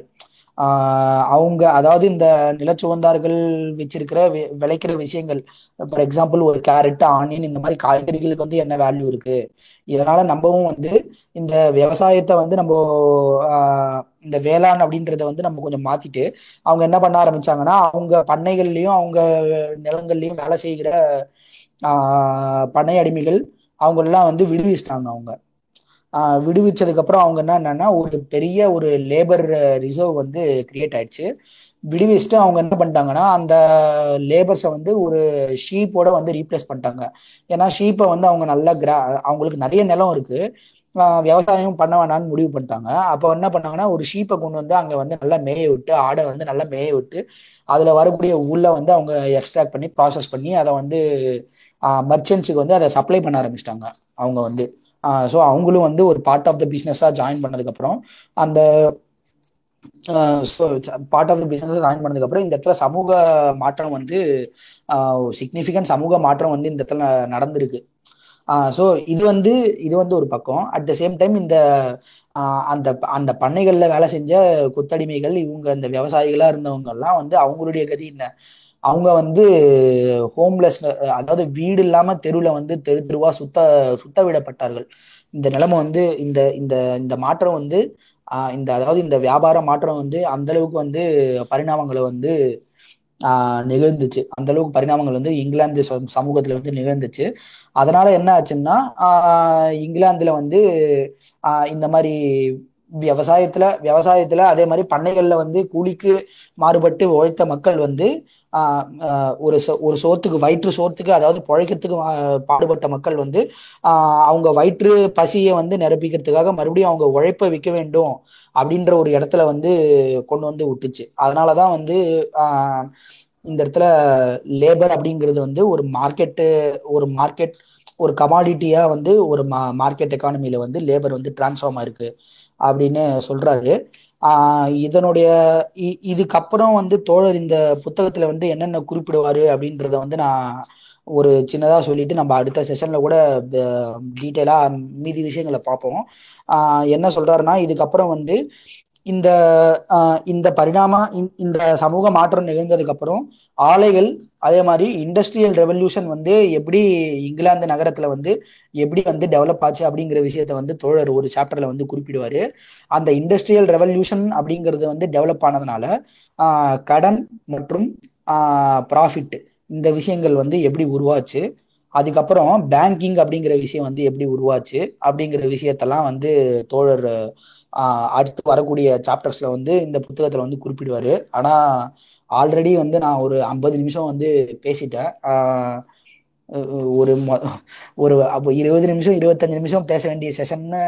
ஆஹ் அவங்க அதாவது இந்த நிலச்சுவந்தார்கள் வச்சிருக்கிற விளைக்கிற விஷயங்கள், ஃபார் எக்ஸாம்பிள் ஒரு கேரட் ஆனியன் இந்த மாதிரி காய்கறிகளுக்கு வந்து என்ன வேல்யூ இருக்கு, இதனால நம்மவும் வந்து இந்த விவசாயத்தை வந்து நம்ம ஆஹ் இந்த வேளாண் அப்படின்றத வந்து நம்ம கொஞ்சம் மாத்திட்டு அவங்க என்ன பண்ண ஆரம்பிச்சாங்கன்னா அவங்க பண்ணைகள்லயும் அவங்க நிலங்கள்லயும் வேலை செய்கிற ஆஹ் பண்ணை அடிமைகள் அவங்களெல்லாம் வந்து விடுவிச்சிட்டாங்க. அவங்க ஆஹ் விடுவிச்சதுக்கு அப்புறம் அவங்க என்ன என்னன்னா ஒரு பெரிய ஒரு லேபர் ரிசர்வ் வந்து கிரியேட் ஆயிடுச்சு. விடுவிச்சுட்டு அவங்க என்ன பண்ணிட்டாங்கன்னா அந்த லேபர்ஸை வந்து ஒரு ஷீப்போட வந்து ரீப்ளேஸ் பண்ணிட்டாங்க. ஏன்னா ஷீப்பை வந்து அவங்க நல்லா கிரா அவங்களுக்கு நிறைய நிலம் இருக்கு, விவசாயம் பண்ண வேணான்னு முடிவு பண்ணிட்டாங்க. அப்போ என்ன பண்ணாங்கன்னா ஒரு ஷீப்பை கொண்டு வந்து அங்க வந்து நல்லா மேய விட்டு ஆடை வந்து நல்லா மேய விட்டு அதுல வரக்கூடிய ஊழலை வந்து அவங்க எக்ஸ்ட்ராக்ட் பண்ணி ப்ராசஸ் பண்ணி அதை வந்து ஆஹ் மர்ச்சன்ட்ஸுக்கு வந்து அதை சப்ளை பண்ண ஆரம்பிச்சிட்டாங்க அவங்க வந்து. ஸோ அவங்களும் வந்து ஒரு பார்ட் ஆஃப் த பிஸ்னஸாக ஜாயின் பண்ணதுக்கப்புறம் அந்த பார்ட் ஆஃப் த பிஸ்னஸாக ஜாயின் பண்ணதுக்கப்புறம் இந்த இடத்துல சமூக மாற்றம் வந்து சிக்னிஃபிகன்ட் சமூக மாற்றம் வந்து இந்த இடத்துல நடந்திருக்கு. ஸோ இது வந்து இது வந்து ஒரு பக்கம். அட் த சேம் டைம் இந்த அந்த அந்த பண்ணைகளில் வேலை செஞ்ச கொத்தடிமைகள் இவங்க இந்த விவசாயிகளாக இருந்தவங்கெல்லாம் வந்து அவங்களுடைய கதி என்ன, அவங்க வந்து ஹோம்லெஸ், அதாவது வீடு இல்லாம தெருவில் வந்து தெரு தெருவா சுத்த சுத்த விடப்பட்டார்கள். இந்த நிலைமை வந்து இந்த இந்த இந்த மாற்றம் வந்து ஆஹ் இந்த அதாவது இந்த வியாபார மாற்றம் வந்து அந்த அளவுக்கு வந்து பரிணாமங்களை வந்து ஆஹ் நிகழ்ந்துச்சு. அந்த அளவுக்கு பரிணாமங்கள் வந்து இங்கிலாந்து சமூகத்துல வந்து நிகழ்ந்துச்சு. அதனால என்ன ஆச்சுன்னா ஆஹ் இங்கிலாந்துல வந்து ஆஹ் இந்த மாதிரி விவசாயத்துல விவசாயத்துல அதே மாதிரி பண்ணைகள்ல வந்து கூலிக்கு மாறுபட்டு உழைத்த மக்கள் வந்து ஆஹ் ஒரு ஒரு சோத்துக்கு வயிற்று சோத்துக்கு அதாவது பொழைக்கிறதுக்கு பாடுபட்ட மக்கள் வந்து ஆஹ் அவங்க வயிற்று பசியை வந்து நிரப்பிக்கிறதுக்காக மறுபடியும் அவங்க உழைப்பை விற்க வேண்டும் அப்படின்ற ஒரு இடத்துல வந்து கொண்டு வந்து விட்டுச்சு. அதனாலதான் வந்து ஆஹ் இந்த இடத்துல லேபர் அப்படிங்கிறது வந்து ஒரு மார்க்கெட்டு ஒரு மார்க்கெட் ஒரு கமாடிட்டியா வந்து ஒரு மா மார்க்கெட் எக்கானமியில வந்து லேபர் வந்து டிரான்ஸ்ஃபார்ம் ஆயிருக்கு அப்படின்னு சொல்றாரு. ஆஹ் இதனுடைய இதுக்கப்புறம் வந்து தோழர் இந்த புத்தகத்துல வந்து என்னென்ன குறிப்பிடுவாரு அப்படின்றத வந்து நான் ஒரு சின்னதா சொல்லிட்டு நம்ம அடுத்த செஷன்ல கூட டீட்டெயிலா மீதி விஷயங்களை பார்ப்போம். ஆஹ் என்ன சொல்றாருன்னா இதுக்கப்புறம் வந்து இந்த ஆஹ் இந்த பரிணாம இந்த சமூக மாற்றம் நிகழ்ந்ததுக்கு அப்புறம் ஆலைகள் அதே மாதிரி இண்டஸ்ட்ரியல் ரெவல்யூஷன் வந்து எப்படி இங்கிலாந்து நகரத்துல வந்து எப்படி வந்து டெவலப் ஆச்சு அப்படிங்கிற விஷயத்த வந்து தோழர் ஒரு சாப்டர்ல வந்து குறிப்பிடுவாரு. அந்த இண்டஸ்ட்ரியல் ரெவல்யூஷன் அப்படிங்கிறது வந்து டெவலப் ஆனதுனால ஆஹ் கடன் மற்றும் ஆஹ் ப்ராஃபிட் இந்த விஷயங்கள் வந்து எப்படி உருவாச்சு, அதுக்கப்புறம் பேங்கிங் அப்படிங்கிற விஷயம் வந்து எப்படி உருவாச்சு அப்படிங்கிற விஷயத்தெல்லாம் வந்து தோழர் ஆஹ் அடுத்து வரக்கூடிய சாப்டர்ஸ்ல வந்து இந்த புத்தகத்துல வந்து குறிப்பிடுவாரு. ஆனா ஆல்ரெடி வந்து நான் ஒரு ஐம்பது நிமிஷம் வந்து பேசிட்டேன். ஆஹ் ஒரு ஒரு அப்போ இருபது நிமிஷம் இருபத்தஞ்சு நிமிஷம் பேச வேண்டிய செஷன்னு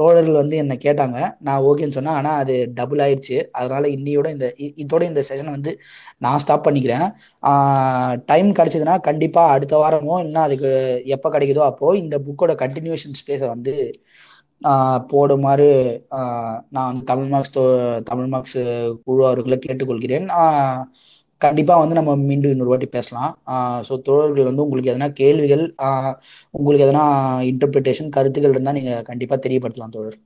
தோழர்கள் வந்து என்னை கேட்டாங்க. நான் ஓகேன்னு சொன்னேன். ஆனால் அது டபுள் ஆயிடுச்சு. அதனால இன்னையோட இந்த இதோட இந்த செஷனை வந்து நான் ஸ்டாப் பண்ணிக்கிறேன். டைம் கிடைச்சதுன்னா கண்டிப்பாக அடுத்த வாரமோ இல்லைன்னா அதுக்கு எப்போ கிடைக்குதோ அப்போது இந்த புக்கோட கண்டினியூஷன் ஸ்பேஸை வந்து போடுமாறு நான் தமிழ் மார்க்ஸ் தமிழ் மார்க்ஸ் குழு அவர்களை கேட்டுக்கொள்கிறேன். கண்டிப்பாக வந்து நம்ம மீண்டும் இன்னொரு வாட்டி பேசலாம். ஸோ தோழர்கள் வந்து உங்களுக்கு எதனா கேள்விகள் உங்களுக்கு எதனா இன்டர்பிரிட்டேஷன் கருத்துக்கள் இருந்தால் நீங்கள் கண்டிப்பாக தெரியப்படுத்தலாம் தோழர்.